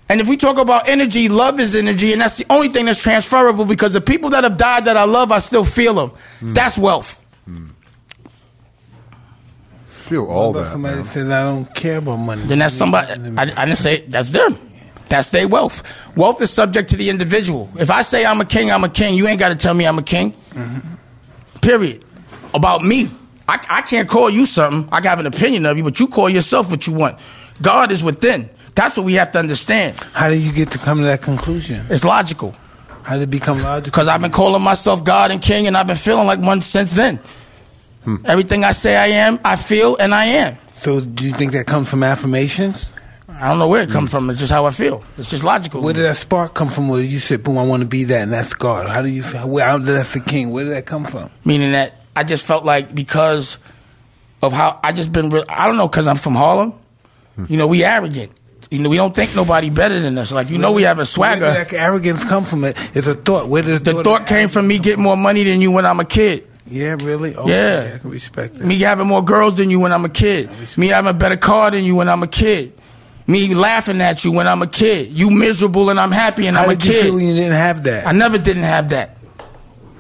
And if we talk about energy, love is energy. And that's the only thing that's transferable because the people that have died that I love, I still feel them. Mm. That's wealth. Feel all that, somebody man. Says I don't care about money. Then that's somebody. I, I didn't say that's them. That's their wealth. Wealth is subject to the individual. If I say I'm a king, I'm a king. You ain't got to tell me I'm a king. Mm-hmm. Period. About me, I, I can't call you something. I have an opinion of you, but you call yourself what you want. God is within. That's what we have to understand. How did you get to come to that conclusion? It's logical. How did it become logical? Because I've been calling myself God and King, and I've been feeling like one since then. Hmm. Everything I say I am, I feel, and I am. So do you think that comes from affirmations? I don't know where it comes from. It's just how I feel. It's just logical. Where did that spark come from? Where you said, boom, I want to be that, and that's God. How do you feel? Where, that's the king. Where did that come from? Meaning that I just felt like because of how I just been, I don't know, because I'm from Harlem. You know, we arrogant. You know, we don't think nobody better than us. Like, you know, we have a swagger. Where did that arrogance come from? It? It's a thought. Where did the, the thought, thought came from me getting more money than you when I'm a kid. Yeah, really? Oh, yeah. Okay, I can respect that. Me having more girls than you when I'm a kid. Me having a better car than you when I'm a kid. Me laughing at you when I'm a kid. You miserable and I'm happy and How I'm a kid. How did you feel you didn't have that? I never didn't have that.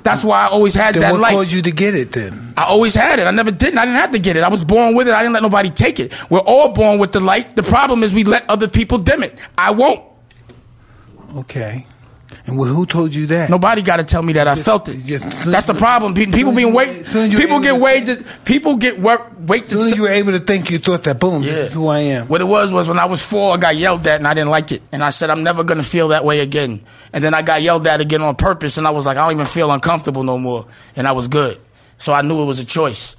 That's why I always had then that what light. What caused you to get it then? I always had it. I never didn't. I didn't have to get it. I was born with it. I didn't let nobody take it. We're all born with the light. The problem is we let other people dim it. I won't. Okay. And who told you that? Nobody got to tell me that. Just, I felt it. Just, That's the problem. People being wait. People get waited. People get work. Wait. As soon as you were able to think, you thought that, boom, yeah. This is who I am. What it was was when I was four, I got yelled at and I didn't like it. And I said, I'm never going to feel that way again. And then I got yelled at again on purpose. And I was like, I don't even feel uncomfortable no more. And I was good. So I knew it was a choice.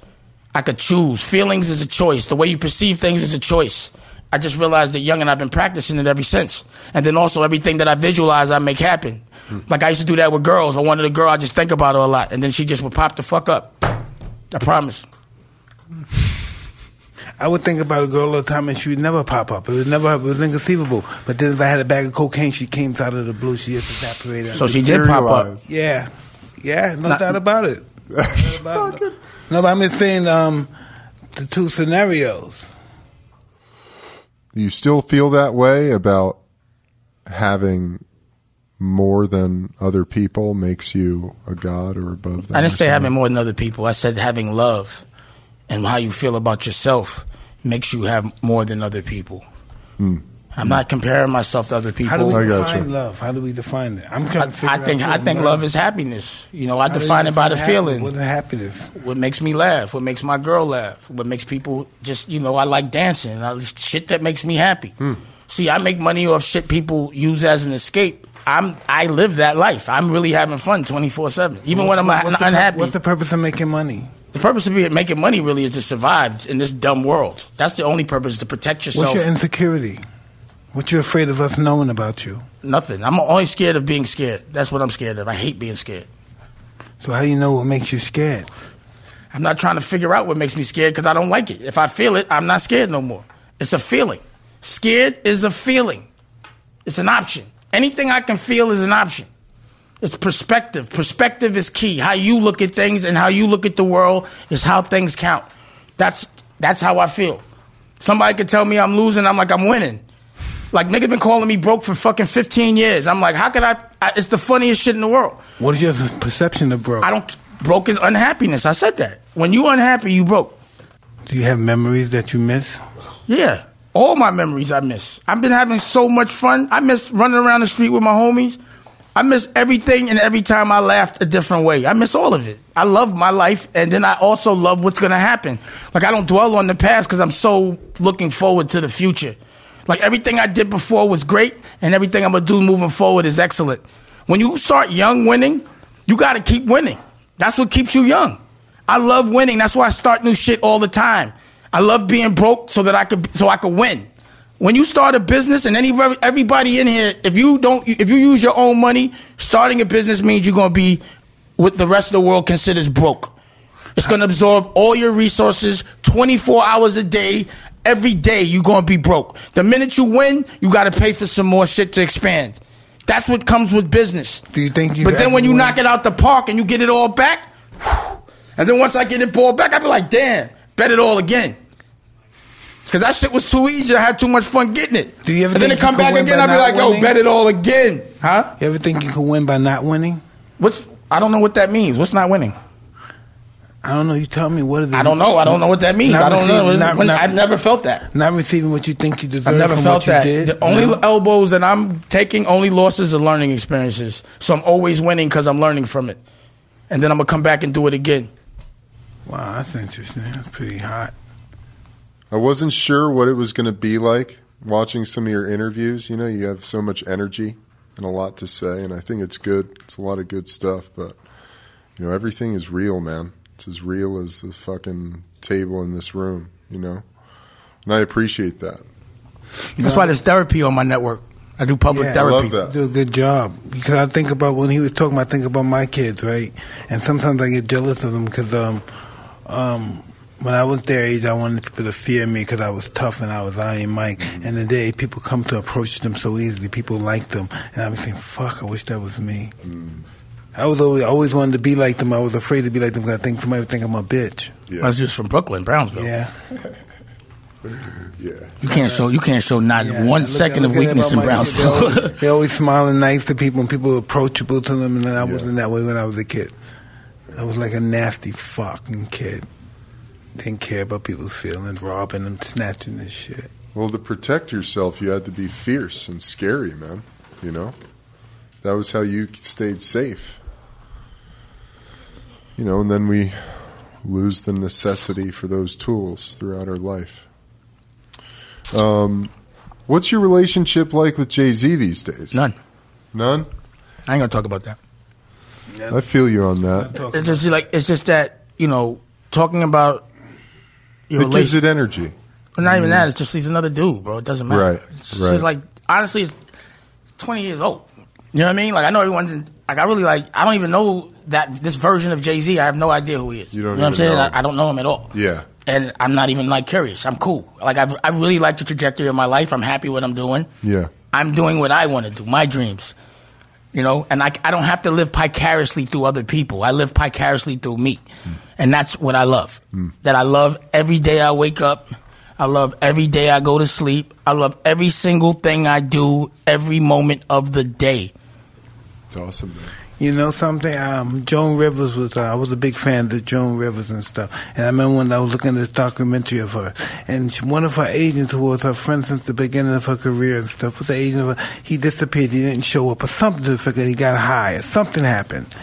I could choose. Feelings is a choice. The way you perceive things is a choice. I just realized that young and I've been practicing it ever since. And then also everything that I visualize, I make happen. Hmm. Like I used to do that with girls. I wanted a girl, I just think about her a lot. And then she just would pop the fuck up. I promise. I would think about a girl all the time and she would never pop up. It was never, it was inconceivable. But then if I had a bag of cocaine, she came out of the blue. She just evaporated. So she did pop up. Yeah. Yeah. No Not, doubt about it. No, about it. No, but I'm just saying um, the two scenarios. Do you still feel that way about having more than other people makes you a god or above them? I didn't say having more than other people. I said having love and how you feel about yourself makes you have more than other people. Mm. I'm mm. not comparing myself to other people. How do we define you. love? How do we define that? I'm trying I, to figure I think, out I think love is happiness. You know, I how define it by the happy? feeling. What is happiness? What makes me laugh? What makes my girl laugh? What makes people just, you know, I like dancing. I, shit that makes me happy. Hmm. See, I make money off shit people use as an escape. I'm, I live that life. I'm really having fun twenty-four seven, even what's when I'm what's unhappy. The, what's the purpose of making money? The purpose of making money really is to survive in this dumb world. That's the only purpose, to protect yourself. What's your insecurity? What you afraid of us knowing about you? Nothing. I'm only scared of being scared. That's what I'm scared of. I hate being scared. So how do you know what makes you scared? I'm not trying to figure out what makes me scared because I don't like it. If I feel it, I'm not scared no more. It's a feeling. Scared is a feeling. It's an option. Anything I can feel is an option. It's perspective. Perspective is key. How you look at things and how you look at the world is how things count. That's, that's how I feel. Somebody could tell me I'm losing. I'm like, I'm winning. Like, niggas been calling me broke for fucking fifteen years. I'm like, how could I, I... It's the funniest shit in the world. What is your perception of broke? I don't... Broke is unhappiness. I said that. When you unhappy, you broke. Do you have memories that you miss? Yeah. All my memories I miss. I've been having so much fun. I miss running around the street with my homies. I miss everything, and every time I laughed a different way. I miss all of it. I love my life, and then I also love what's going to happen. Like, I don't dwell on the past because I'm so looking forward to the future. Like, everything I did before was great, and everything I'm going to do moving forward is excellent. When you start young winning, you got to keep winning. That's what keeps you young. I love winning. That's why I start new shit all the time. I love being broke so that I could so I could win. When you start a business, and any, everybody in here, if you don't, if you use your own money, starting a business means you're going to be what the rest of the world considers broke. It's going to absorb all your resources, twenty-four hours a day. Every day you're going to be broke. The minute you win, you got to pay for some more shit to expand. That's what comes with business. Do you think you But then when you win? knock it out the park and you get it all back, whew, and then once I get it all back, I be like, damn, bet it all again. Because that shit was too easy. I had too much fun getting it. Do you ever and think then it come back again, I be like, winning? yo, bet it all again. Huh? You ever think you can win by not winning? What's I don't know what that means. What's not winning? I don't know. You tell me what is it? I don't know. I don't know what that means. Not I don't receiving, know. Not, when, not, I've never felt that. Not receiving what you think you deserve. I've never from felt what that. You did. The only no. elbows that I'm taking, only losses are learning experiences. So I'm always winning because I'm learning from it, and then I'm gonna come back and do it again. Wow, I think this is pretty hot. I wasn't sure what it was going to be like watching some of your interviews. You know, you have so much energy and a lot to say, and I think it's good. It's a lot of good stuff, but, you know, everything is real, man. It's as real as the fucking table in this room, you know? And I appreciate that. That's why there's therapy on my network. I do public yeah, therapy. I love that. You do a good job. Because I think about when he was talking, I think about my kids, right? And sometimes I get jealous of them because um, um, when I was their age, I wanted people to fear me because I was tough and I was Iron Mike. Mm-hmm. And today, people come to approach them so easily. People like them. And I was thinking, fuck, I wish that was me. Mm. I was always, always wanted to be like them. I was afraid to be like them because I think somebody would think I'm a bitch. Yeah. I was just from Brooklyn, Brownsville. Yeah. Yeah. You can't show you can't show not yeah, one look, second of weakness in Brownsville. They always, always smiling nice to people and people approachable to them, and I yeah. wasn't that way when I was a kid. I was like a nasty fucking kid. Didn't care about people's feelings, robbing them, snatching this shit. Well, to protect yourself, you had to be fierce and scary, man. You know, that was how you stayed safe. You know, and then we lose the necessity for those tools throughout our life. Um, what's your relationship like with Jay-Z these days? None. None? I ain't gonna talk about that. Yeah. I feel you on that. It's just like it's just that, you know, talking about your relationship. It gives it energy. But not mm. even that, it's just he's another dude, bro. It doesn't matter. Right. It's just right. like honestly it's twenty years old. You know what I mean? Like I know everyone's in, like I really like I don't even know that this version of Jay-Z. I have no idea who he is. You, don't you know what I'm saying? I, I don't know him at all. Yeah. And I'm not even, like, curious. I'm cool. Like, I've, I really like the trajectory of my life. I'm happy with what I'm doing. Yeah. I'm doing what I want to do, my dreams. You know? And I, I don't have to live vicariously through other people. I live vicariously through me. Mm. And that's what I love. Mm. That I love every day I wake up. I love every day I go to sleep. I love every single thing I do every moment of the day. It's awesome, man. You know something? Um, Joan Rivers was, uh, I was a big fan of the Joan Rivers and stuff. And I remember when I was looking at this documentary of her. And she, one of her agents who was her friend since the beginning of her career and stuff was the agent of her. He disappeared. He didn't show up or something to the figure. He got hired. Something happened.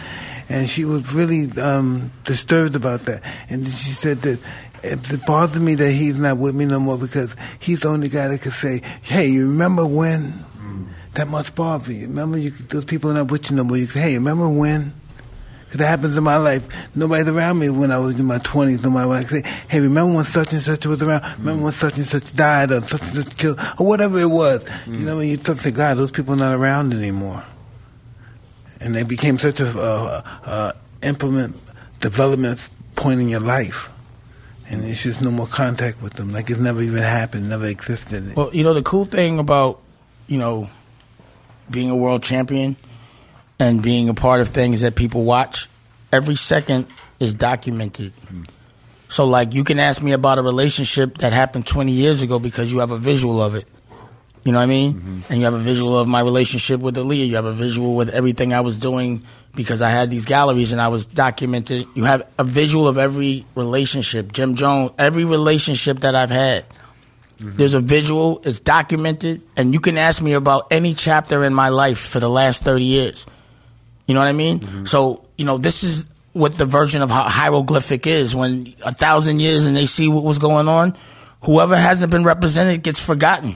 And she was really um, disturbed about that. And she said that it bothers me that he's not with me no more because he's the only guy that could say, hey, you remember when? That must bother you. Remember, you, those people are not with you no more. You say, hey, remember when? Because that happens in my life. Nobody's around me when I was in my twenties. Nobody would say, hey, remember when such and such was around? Remember mm. when such and such died or such and such killed or whatever it was? Mm. You know, when you start to say, God, those people are not around anymore. And they became such a uh, uh, implement, development point in your life. And it's just no more contact with them. Like it's never even happened, never existed. Well, you know, the cool thing about, you know, being a world champion and being a part of things that people watch, every second is documented. Mm. So, like, you can ask me about a relationship that happened twenty years ago because you have a visual of it. You know what I mean? Mm-hmm. And you have a visual of my relationship with Aaliyah. You have a visual with everything I was doing because I had these galleries and I was documented. You have a visual of every relationship. Jim Jones, every relationship that I've had. Mm-hmm. There's a visual, it's documented, and you can ask me about any chapter in my life for the last thirty years. You know what I mean? Mm-hmm. So, you know, this is what the version of hieroglyphic is. When a thousand years and they see what was going on, whoever hasn't been represented gets forgotten.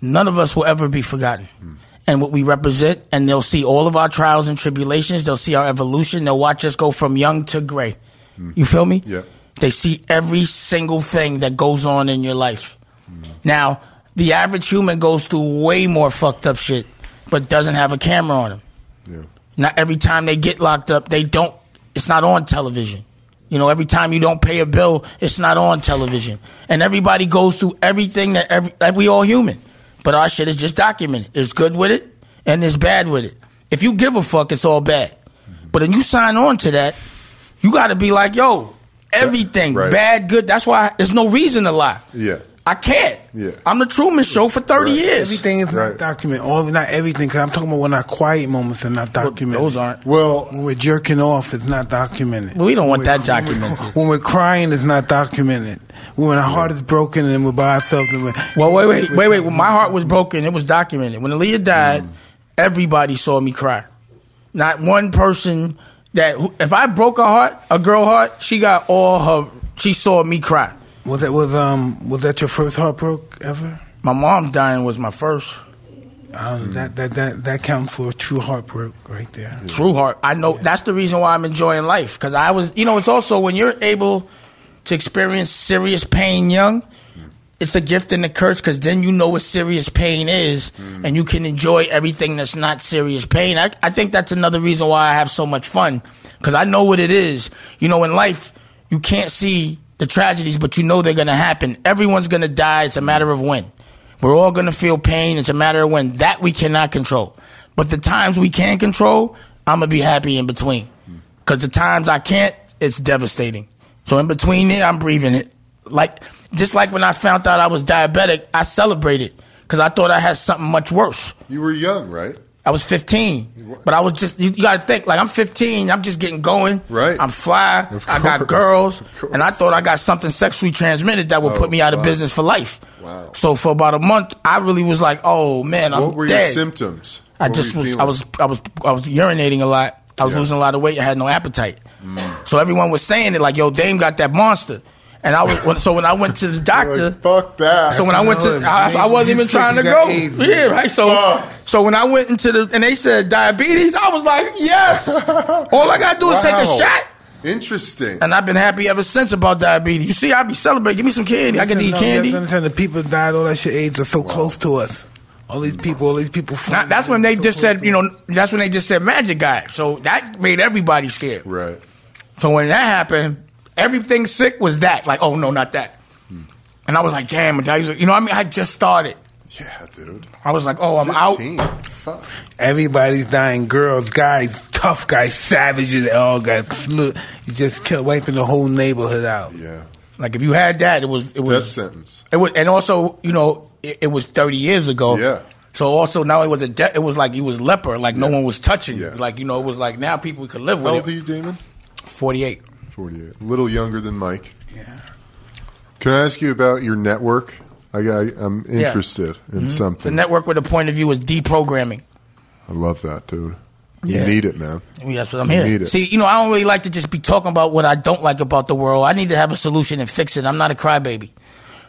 None of us will ever be forgotten. Mm-hmm. And what we represent, and they'll see all of our trials and tribulations, they'll see our evolution, they'll watch us go from young to gray. Mm-hmm. You feel me? Yeah. They see every single thing that goes on in your life. Now, the average human goes through way more fucked up shit, but doesn't have a camera on them. Yeah. Not every time they get locked up, they don't. It's not on television. You know, every time you don't pay a bill, it's not on television. And everybody goes through everything that every, like we all human, but our shit is just documented. It's good with it and it's bad with it. If you give a fuck, it's all bad. Mm-hmm. But if you sign on to that, you got to be like, yo, everything yeah, right. bad, good. That's why there's no reason to lie. Yeah. I can't. Yeah. I'm the Truman Show for thirty right. years. Everything is right. not documented. All, not everything, because I'm talking about when our quiet moments are not documented. Well, those aren't. Well, when we're jerking off, it's not documented. Well, we don't want that documented. When, when we're crying, it's not documented. When our heart is broken and we're by ourselves. And we're, well, wait, wait, wait, wait. When my heart was broken, it was documented. When Aaliyah died, mm. everybody saw me cry. Not one person that if I broke her heart, a girl heart, she got all her. She saw me cry. Was that was um was that your first heartbreak ever? My mom's dying was my first. Uh, mm. That that that that counts for a true heartbreak right there. Yeah. True heart. I know yeah. That's the reason why I'm enjoying life, because I was, you know, it's also when you're able to experience serious pain young. It's a gift and a curse, because then you know what serious pain is, mm. and you can enjoy everything that's not serious pain. I, I think that's another reason why I have so much fun, because I know what it is. You know, in life, you can't see the tragedies, but you know they're going to happen. Everyone's going to die. It's a matter of when. We're all going to feel pain. It's a matter of when. That we cannot control. But the times we can control, I'm going to be happy in between, because the times I can't, it's devastating. So in between there, I'm breathing it. Like... Just like when I found out I was diabetic, I celebrated because I thought I had something much worse. You were young, right? I was fifteen. But I was just, you, you got to think, like I'm fifteen, I'm just getting going. Right. I'm fly. I got girls. And I thought I got something sexually transmitted that would oh, put me out of wow. business for life. Wow. So for about a month, I really was like, oh, man, I'm dead. What were your symptoms? I just was, I was, I was, I was urinating a lot. I was yeah. losing a lot of weight. I had no appetite. Mm. So everyone was saying it like, yo, Dame got that monster. And I was so when I went to the doctor, like, fuck that. So when I went to, I, I wasn't even trying to go. Yeah, right. So, fuck. so when I went into the, and they said diabetes, I was like, yes. All I gotta do is wow. take a shot. Interesting. And I've been happy ever since about diabetes. You see, I be celebrating. Give me some candy. I get to eat candy. Understand the people that died, all that shit, AIDS are so wow. close to us. All these people, all these people. Now, that's when they so just said, you know, that's when they just said magic guy. So that made everybody scared. Right. So when that happened. Everything sick was that. Like, oh, no, not that. Hmm. And I was like, damn. You know what I mean? I just started. Yeah, dude. I was like, oh, I'm fifteen. Out. Fuck. Everybody's dying. Girls, guys, tough guys, savages, all guys. Look, you just kept wiping the whole neighborhood out. Yeah. Like, if you had that, it was... it was, death sentence. It was, and also, you know, it, it was thirty years ago. Yeah. So also, now it was a de- it was like you was leper. Like, yeah. no one was touching yeah. you. Like, you know, it was like, now people could live How with it. How old are you, Damon? forty-eight. forty-eight. A little younger than Mike. Yeah. Can I ask you about your network? I, I, I'm interested yeah. in mm-hmm. something. The network with a point of view is deprogramming. I love that, dude. Yeah. You need it, man. Yeah, that's what I'm you here. See, you know, I don't really like to just be talking about what I don't like about the world. I need to have a solution and fix it. I'm not a crybaby.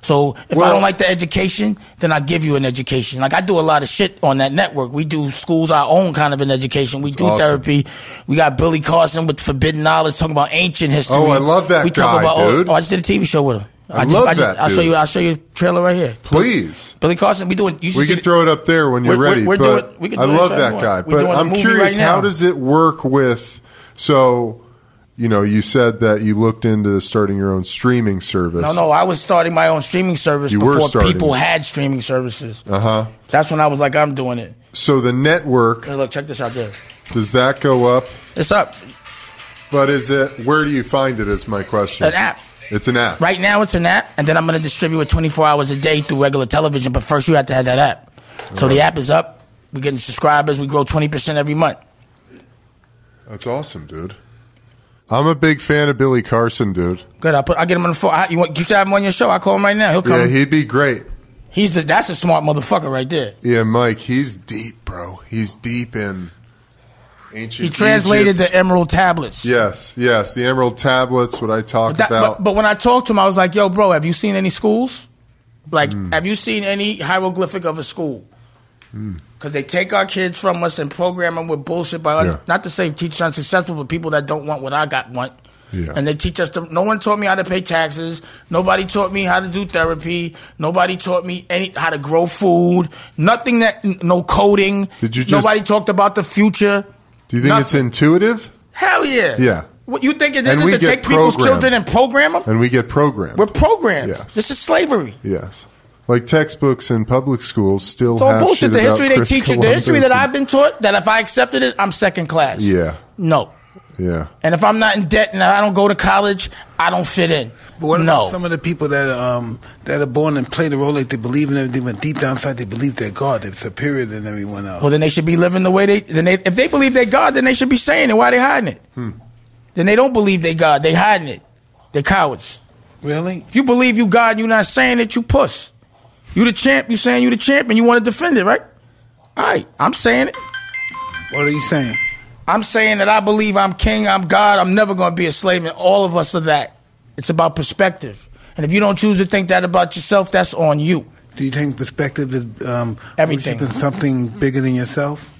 So if well, I don't like the education, then I give you an education. Like I do a lot of shit on that network. We do schools, our own kind of an education. We do awesome. therapy. We got Billy Carson with Forbidden Knowledge talking about ancient history. Oh, I love that we guy, talk about, dude. Oh, oh, I just did a T V show with him. I, I just, love I just, that, dude. I'll show you. I'll show you a trailer right here. Please, Billy Carson. We doing. You we can throw it up there when you're we're, ready. We're, we're but doing, we I love that guy. But I'm curious, right how does it work with? So. You know, you said that you looked into starting your own streaming service. No, no, I was starting my own streaming service you before people it. had streaming services. Uh-huh. That's when I was like, I'm doing it. So the network... Hey, look, check this out there. Does that go up? It's up. But is it... Where do you find it is my question. An app. It's an app. Right now it's an app, and then I'm going to distribute it twenty-four hours a day through regular television, but first you have to have that app. All so right. the app is up. We're getting subscribers. We grow twenty percent every month. That's awesome, dude. I'm a big fan of Billy Carson, dude. Good, I'll, put, I'll get him on the phone. I, you, want, you should have him on your show. I'll call him right now. He'll come. Yeah, he'd be great. He's the, that's a smart motherfucker right there. Yeah, Mike, he's deep, bro. He's deep in ancient He translated Egypt. The Emerald Tablets. Yes, yes, the Emerald Tablets, what I talk but that, about. But, but when I talked to him, I was like, yo, bro, have you seen any schools? Like, mm. have you seen any hieroglyphic of a school? Mm. Because they take our kids from us and program them with bullshit. By un- yeah. Not to say teachers unsuccessful, but people that don't want what I got want. Yeah. And they teach us. To, no one taught me how to pay taxes. Nobody taught me how to do therapy. Nobody taught me any how to grow food. Nothing that no coding. Did you just, nobody talked about the future. Do you think nothing. It's intuitive? Hell yeah. Yeah. What you think it is to take programmed. People's children and program them? And we get programmed. We're programmed. Yes. This is slavery. Yes. Like textbooks in public schools still so have bullshit. Shit the history about Chris they teach Columbus you, the history that I've been taught, that if I accepted it, I'm second class. Yeah. No. Yeah. And if I'm not in debt and I don't go to college, I don't fit in. But what no. about some of the people that um that are born and play the role like they believe in everything, but deep down inside they believe they're God, they're superior than everyone else. Well, then they should be living the way they. Then they, if they believe they're God, then they should be saying it. Why are they hiding it? Hmm. Then they don't believe they're God. They hiding it. They're cowards. Really? If you believe you God, and you're not saying it. You puss. You the champ, you saying you the champ, and you want to defend it, right? All right, I'm saying it. What are you saying? I'm saying that I believe I'm king, I'm God, I'm never going to be a slave, and all of us are that. It's about perspective. And if you don't choose to think that about yourself, that's on you. Do you think perspective is um, everything? Something bigger than yourself?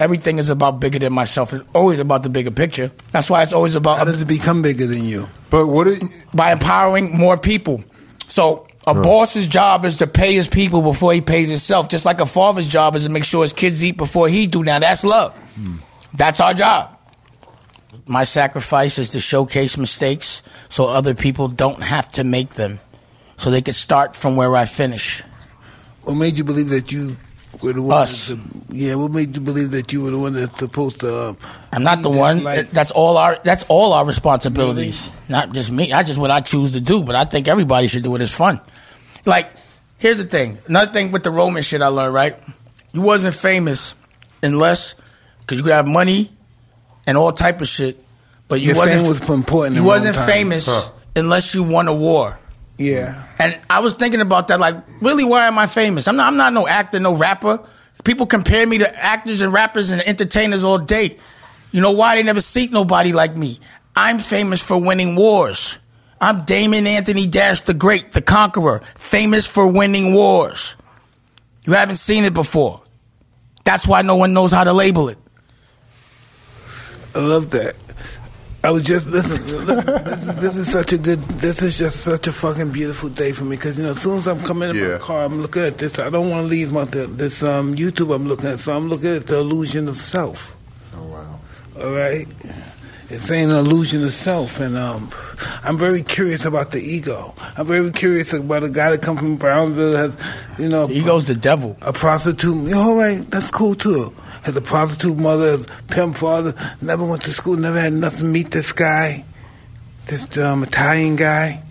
Everything is about bigger than myself. It's always about the bigger picture. That's why it's always about... How does it become bigger than you? But what are you- By empowering more people. So a right. boss's job is to pay his people before he pays himself, just like a father's job is to make sure his kids eat before he do. Now, that's love. Hmm. That's our job. My sacrifice is to showcase mistakes so other people don't have to make them, so they could start from where I finish. What made you believe that you... We're the Us. That, yeah, what made you believe that you were the one that's supposed to... Uh, I'm not the one. Life? That's all our That's all our responsibilities. Really? Not just me. That's just what I choose to do, but I think everybody should do it. It's fun. Like, here's the thing. Another thing with the Roman shit I learned, right? You wasn't famous unless... Because you could have money and all type of shit, but you Your wasn't... Was important you wasn't famous huh. unless you won a war. Yeah. And I was thinking about that, like, really, why am I famous? I'm not I'm not no actor, no rapper. People compare me to actors and rappers and entertainers all day. You know why? They never seek nobody like me. I'm famous for winning wars. I'm Damon Anthony Dash the Great, the Conqueror, famous for winning wars. You haven't seen it before. That's why no one knows how to label it. I love that. I was just listen. listen this, is, this is such a good. This is just such a fucking beautiful day for me, because you know, as soon as I'm coming in yeah. my car, I'm looking at this. I don't want to leave my this um, YouTube. I'm looking at, so I'm looking at the illusion of self. Oh wow! All right, it's an illusion of self, and um, I'm very curious about the ego. I'm very curious about a guy that comes from Brownsville that has, you know, the ego's the devil. A prostitute. All right, that's cool too. Has a prostitute mother, pimp father, never went to school, never had nothing to meet this guy, this um, Italian guy,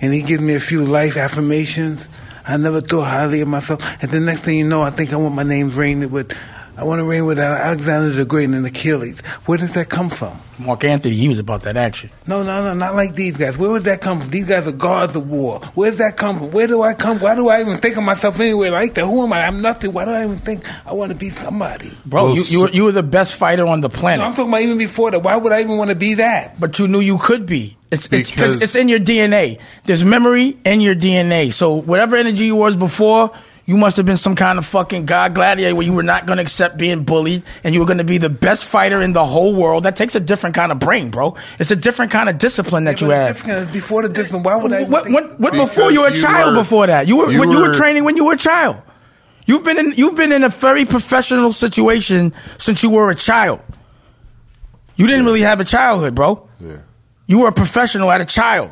and he gives me a few life affirmations. I never thought highly of myself. And the next thing you know, I think I want my name reigned with, I want to reign with Alexander the Great and Achilles. Where does that come from? Mark Anthony, he was about that action. No, no, no, not like these guys. Where would that come from? These guys are gods of war. Where does that come from? Where do I come from? Why do I even think of myself anywhere like that? Who am I? I'm nothing. Why do I even think I want to be somebody? Bro, well, you, you, were, you were the best fighter on the planet. No, I'm talking about even before that. Why would I even want to be that? But you knew you could be. It's, it's, because it's in your D N A. There's memory in your D N A. So whatever energy you was before... You must have been some kind of fucking god gladiator where you were not going to accept being bullied and you were going to be the best fighter in the whole world. That takes a different kind of brain, bro. It's a different kind of discipline that yeah, you have. Different, before the discipline, why would I... What, what, what before you were a child were, before that? You were, you, when were, you were training when you were a child. You've been in, you've been in a very professional situation since you were a child. You didn't yeah. really have a childhood, bro. Yeah. You were a professional at a child.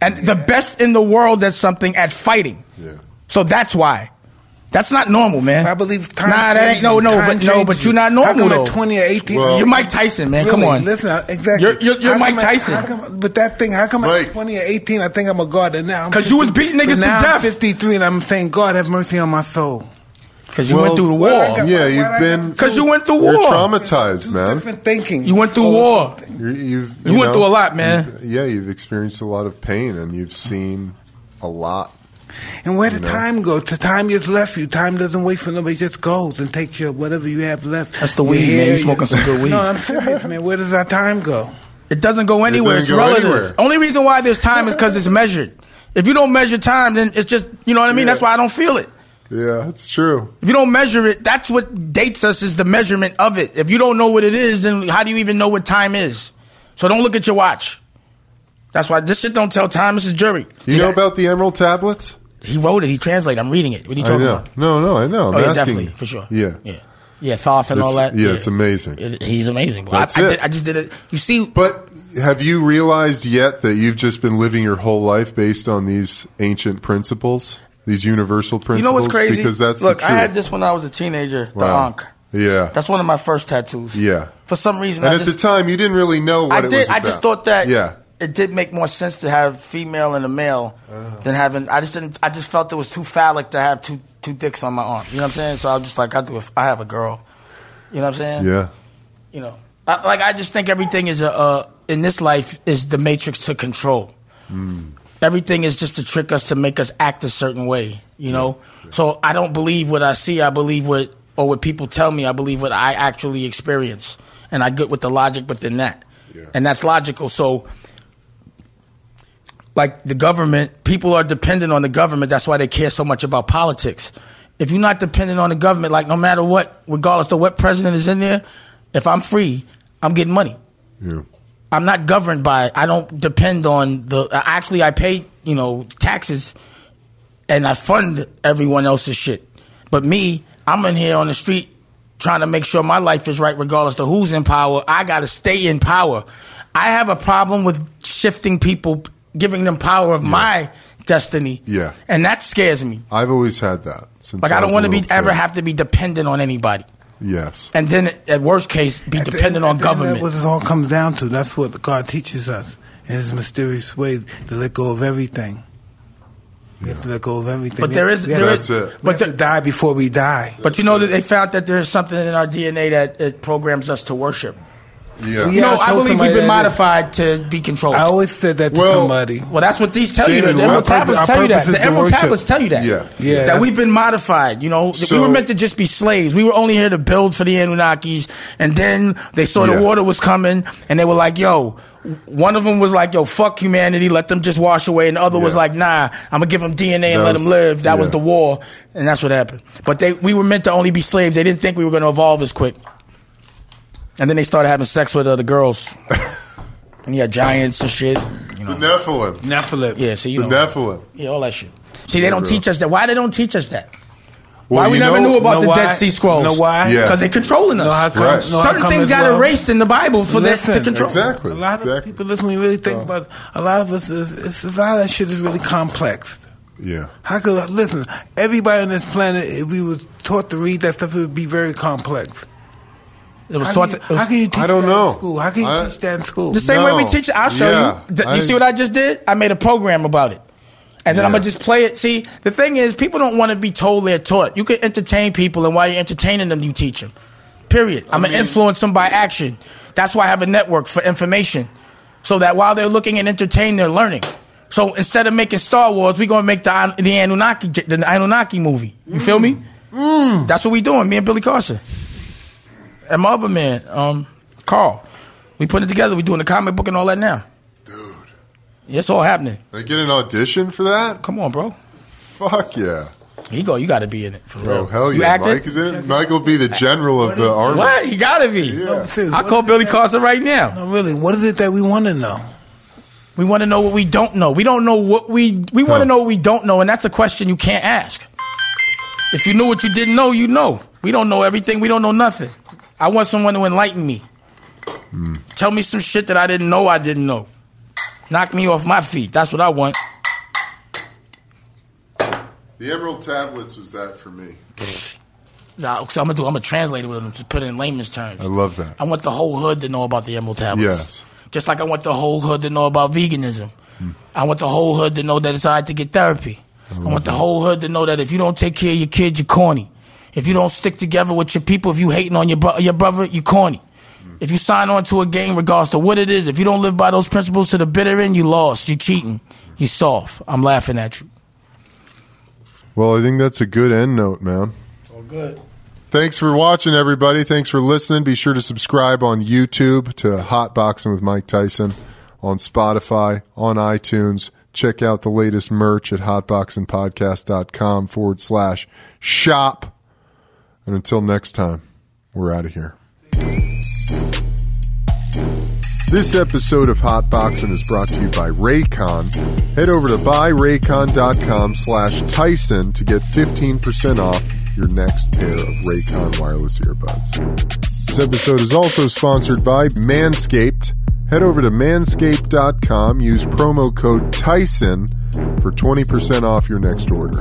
And yeah. the best in the world at something, at fighting. Yeah. So that's why. That's not normal, man. I believe time. Nah, that ain't no, no, but changes. No, but you're not normal. How come though? At twenty or eighteen, well, you're Mike Tyson, man. Really, come on, listen, exactly. You're, you're, you're Mike Tyson. I, come, but that thing, how come right. at twenty or eighteen, I think I'm a god, and now because you was beating niggas to death. I'm fifty-three, and I'm saying, God have mercy on my soul. Because you well, went through the war. Got, yeah, you've been. Because you went through war. You're traumatized, man. Different thinking. You went through war. You've, you've, you, you went know, through a lot, man. You've, yeah, you've experienced a lot of pain, and you've seen a lot. And where did time go? The time just left you. Time doesn't wait for nobody. It just goes and takes your whatever you have left. That's the weed, man. You're smoking some good weed. No, I'm serious, man. Where does our time go? It doesn't go anywhere. It doesn't go it's relative. Anywhere. Only reason why there's time is because it's measured. If you don't measure time, then it's just, you know what I mean? Yeah. That's why I don't feel it. Yeah, that's true. If you don't measure it, that's what dates us, is the measurement of it. If you don't know what it is, then how do you even know what time is? So don't look at your watch. That's why this shit don't tell time. It's a jury. You know about the Emerald Tablets? He wrote it. He translated. I'm reading it. What are you talking about? No, no, I know. I'm oh, yeah, asking. Definitely, for sure. Yeah. Yeah. Yeah, Thoth and it's, all that. Yeah, yeah, it's amazing. It, he's amazing. Bro. That's I, I, it. Did, I just did it. You see. But have you realized yet that you've just been living your whole life based on these ancient principles, these universal principles? You know what's crazy? Because that's Look, the truth. I had this when I was a teenager, the wow. Ankh. Yeah. That's one of my first tattoos. Yeah. For some reason. And I at just, the time, you didn't really know what I it did, was about. I just thought that. Yeah. It did make more sense to have female and a male uh-huh. than having. I just didn't. I just felt it was too phallic to have two two dicks on my arm. You know what I'm saying? So I was just like, I do. A, I have a girl. You know what I'm saying? Yeah. You know, I, like I just think everything is a uh, in this life is the matrix to control. Mm. Everything is just to trick us to make us act a certain way. You know. Yeah. So I don't believe what I see. I believe what or what people tell me. I believe what I actually experience. and I get with the logic within that. Yeah. And that's logical. So, like the government, people are dependent on the government. That's why they care so much about politics. If you're not dependent on the government, like no matter what, regardless of what president is in there, if I'm free, I'm getting money. Yeah. I'm not governed by it. I don't depend on the... Actually, I pay, you know, taxes and I fund everyone else's shit. But me, I'm in here on the street trying to make sure my life is right regardless of who's in power. I got to stay in power. I have a problem with shifting people, giving them power of yeah. my destiny. Yeah. And that scares me. I've always had that. Since like I, I don't want to be kid. ever have to be dependent on anybody. Yes. And then at worst case, be at dependent the, on government. That's what it all comes down to. That's what God teaches us in his mysterious way, to let go of everything. We yeah. have to let go of everything. But we there have, is... There that's is, it. We but have the, to die before we die. But you know that they found that there's something in our D N A that it programs us to worship. Yeah. You know, yeah, I, I believe we've been modified to be controlled. I always said that to well, somebody. Well, that's what these tell Jamie, you. The Emerald Tablets tell you that. The Emerald Tablets tell you that. Yeah. yeah that we've been modified. You know, so, we were meant to just be slaves. We were only here to build for the Anunnakis. And then they saw yeah. the water was coming and they were like, yo, one of them was like, yo, fuck humanity. Let them just wash away. And the other yeah. was like, nah, I'm going to give them D N A and that let was, them live. That yeah. was the war. And that's what happened. But they we were meant to only be slaves. They didn't think we were going to evolve as quick. And then they started having sex with other girls. And you had giants and shit. You know. The Nephilim. Nephilim. Yeah, so you the know. The Nephilim. Yeah, all that shit. See, they don't teach us that. Why they don't teach us that? Well, why we never know, knew about the why? Dead Sea Scrolls? You know why? Because yeah. they're controlling us. Know how come, right. Certain how things got well. erased in the Bible for listen, that to control. Exactly. A lot of exactly. people, listen, when you really think oh. about it, a lot of us, is, it's, a lot of that shit is really complex. Yeah. How could, listen, everybody on this planet, if we were taught to read that stuff, it would be very complex. It was how, can you, to, it was, how can you teach I don't that know. in school? How can you I, teach that in school? The same no. way we teach it. I'll show yeah. you. D- I, you see what I just did? I made a program about it. And then yeah. I'm going to just play it. See, the thing is, people don't want to be told they're taught. You can entertain people, and while you're entertaining them, you teach them. Period. I'm going to influence them by action. That's why I have a network for information, so that while they're looking and entertaining, they're learning. So instead of making Star Wars, we're going to make the, the, Anunnaki, the Anunnaki movie. You mm. feel me? Mm. That's what we're doing, me and Billy Carson. And my other man, um, Carl, we put it together. We doing the comic book and all that now. Dude. Yeah, it's all happening. Did I get an audition for that? Come on, bro. Fuck yeah. Here you go. You got to be in it. For bro, real. hell you yeah. Acted? Mike is in it. Mike will be the general what of the army. What? He got to be. Yeah. No, I call Billy that? Carson right now. No, really. What is it that we want to know? We want to know what we don't know. We don't know what we... We want to huh. know what we don't know, and that's a question you can't ask. If you knew what you didn't know, you know. We don't know everything. We don't know nothing. I want someone to enlighten me. Mm. Tell me some shit that I didn't know I didn't know. Knock me off my feet. That's what I want. The Emerald Tablets was that for me. Nah, so I'm gonna do. I'm gonna translate it with them to put it in layman's terms. I love that. I want the whole hood to know about the Emerald Tablets. Yes. Just like I want the whole hood to know about veganism. Mm. I want the whole hood to know that it's all right to get therapy. I, I want that. the whole hood to know that if you don't take care of your kid, you're corny. If you don't stick together with your people, if you hating on your bro- your brother, you corny. Mm. If you sign on to a game, regardless to what it is, if you don't live by those principles to the bitter end, you lost. You cheating. You soft. I'm laughing at you. Well, I think that's a good end note, man. All good. Thanks for watching, everybody. Thanks for listening. Be sure to subscribe on YouTube to Hot Boxing with Mike Tyson, on Spotify, on iTunes. Check out the latest merch at hotboxingpodcast.com forward slash shop. And until next time, we're out of here. This episode of Hot Boxing is brought to you by Raycon. Head over to buyraycon.com slash Tyson to get fifteen percent off your next pair of Raycon wireless earbuds. This episode is also sponsored by Manscaped. Head over to manscaped dot com, use promo code Tyson for twenty percent off your next order.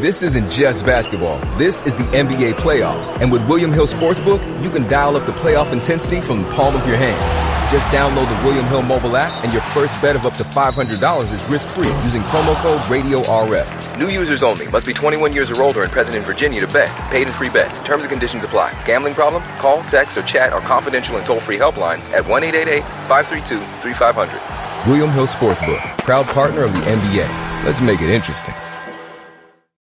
This isn't just basketball. This is the N B A playoffs. And with William Hill Sportsbook, you can dial up the playoff intensity from the palm of your hand. Just download the William Hill mobile app, and your first bet of up to five hundred dollars is risk-free using promo code RADIO R F. New users only. Must be twenty-one years or older and present in Virginia to bet. Paid and free bets. Terms and conditions apply. Gambling problem? Call, text, or chat our confidential and toll-free helplines at one eight eight eight, five three two, three five zero zero. William Hill Sportsbook, proud partner of the N B A. Let's make it interesting.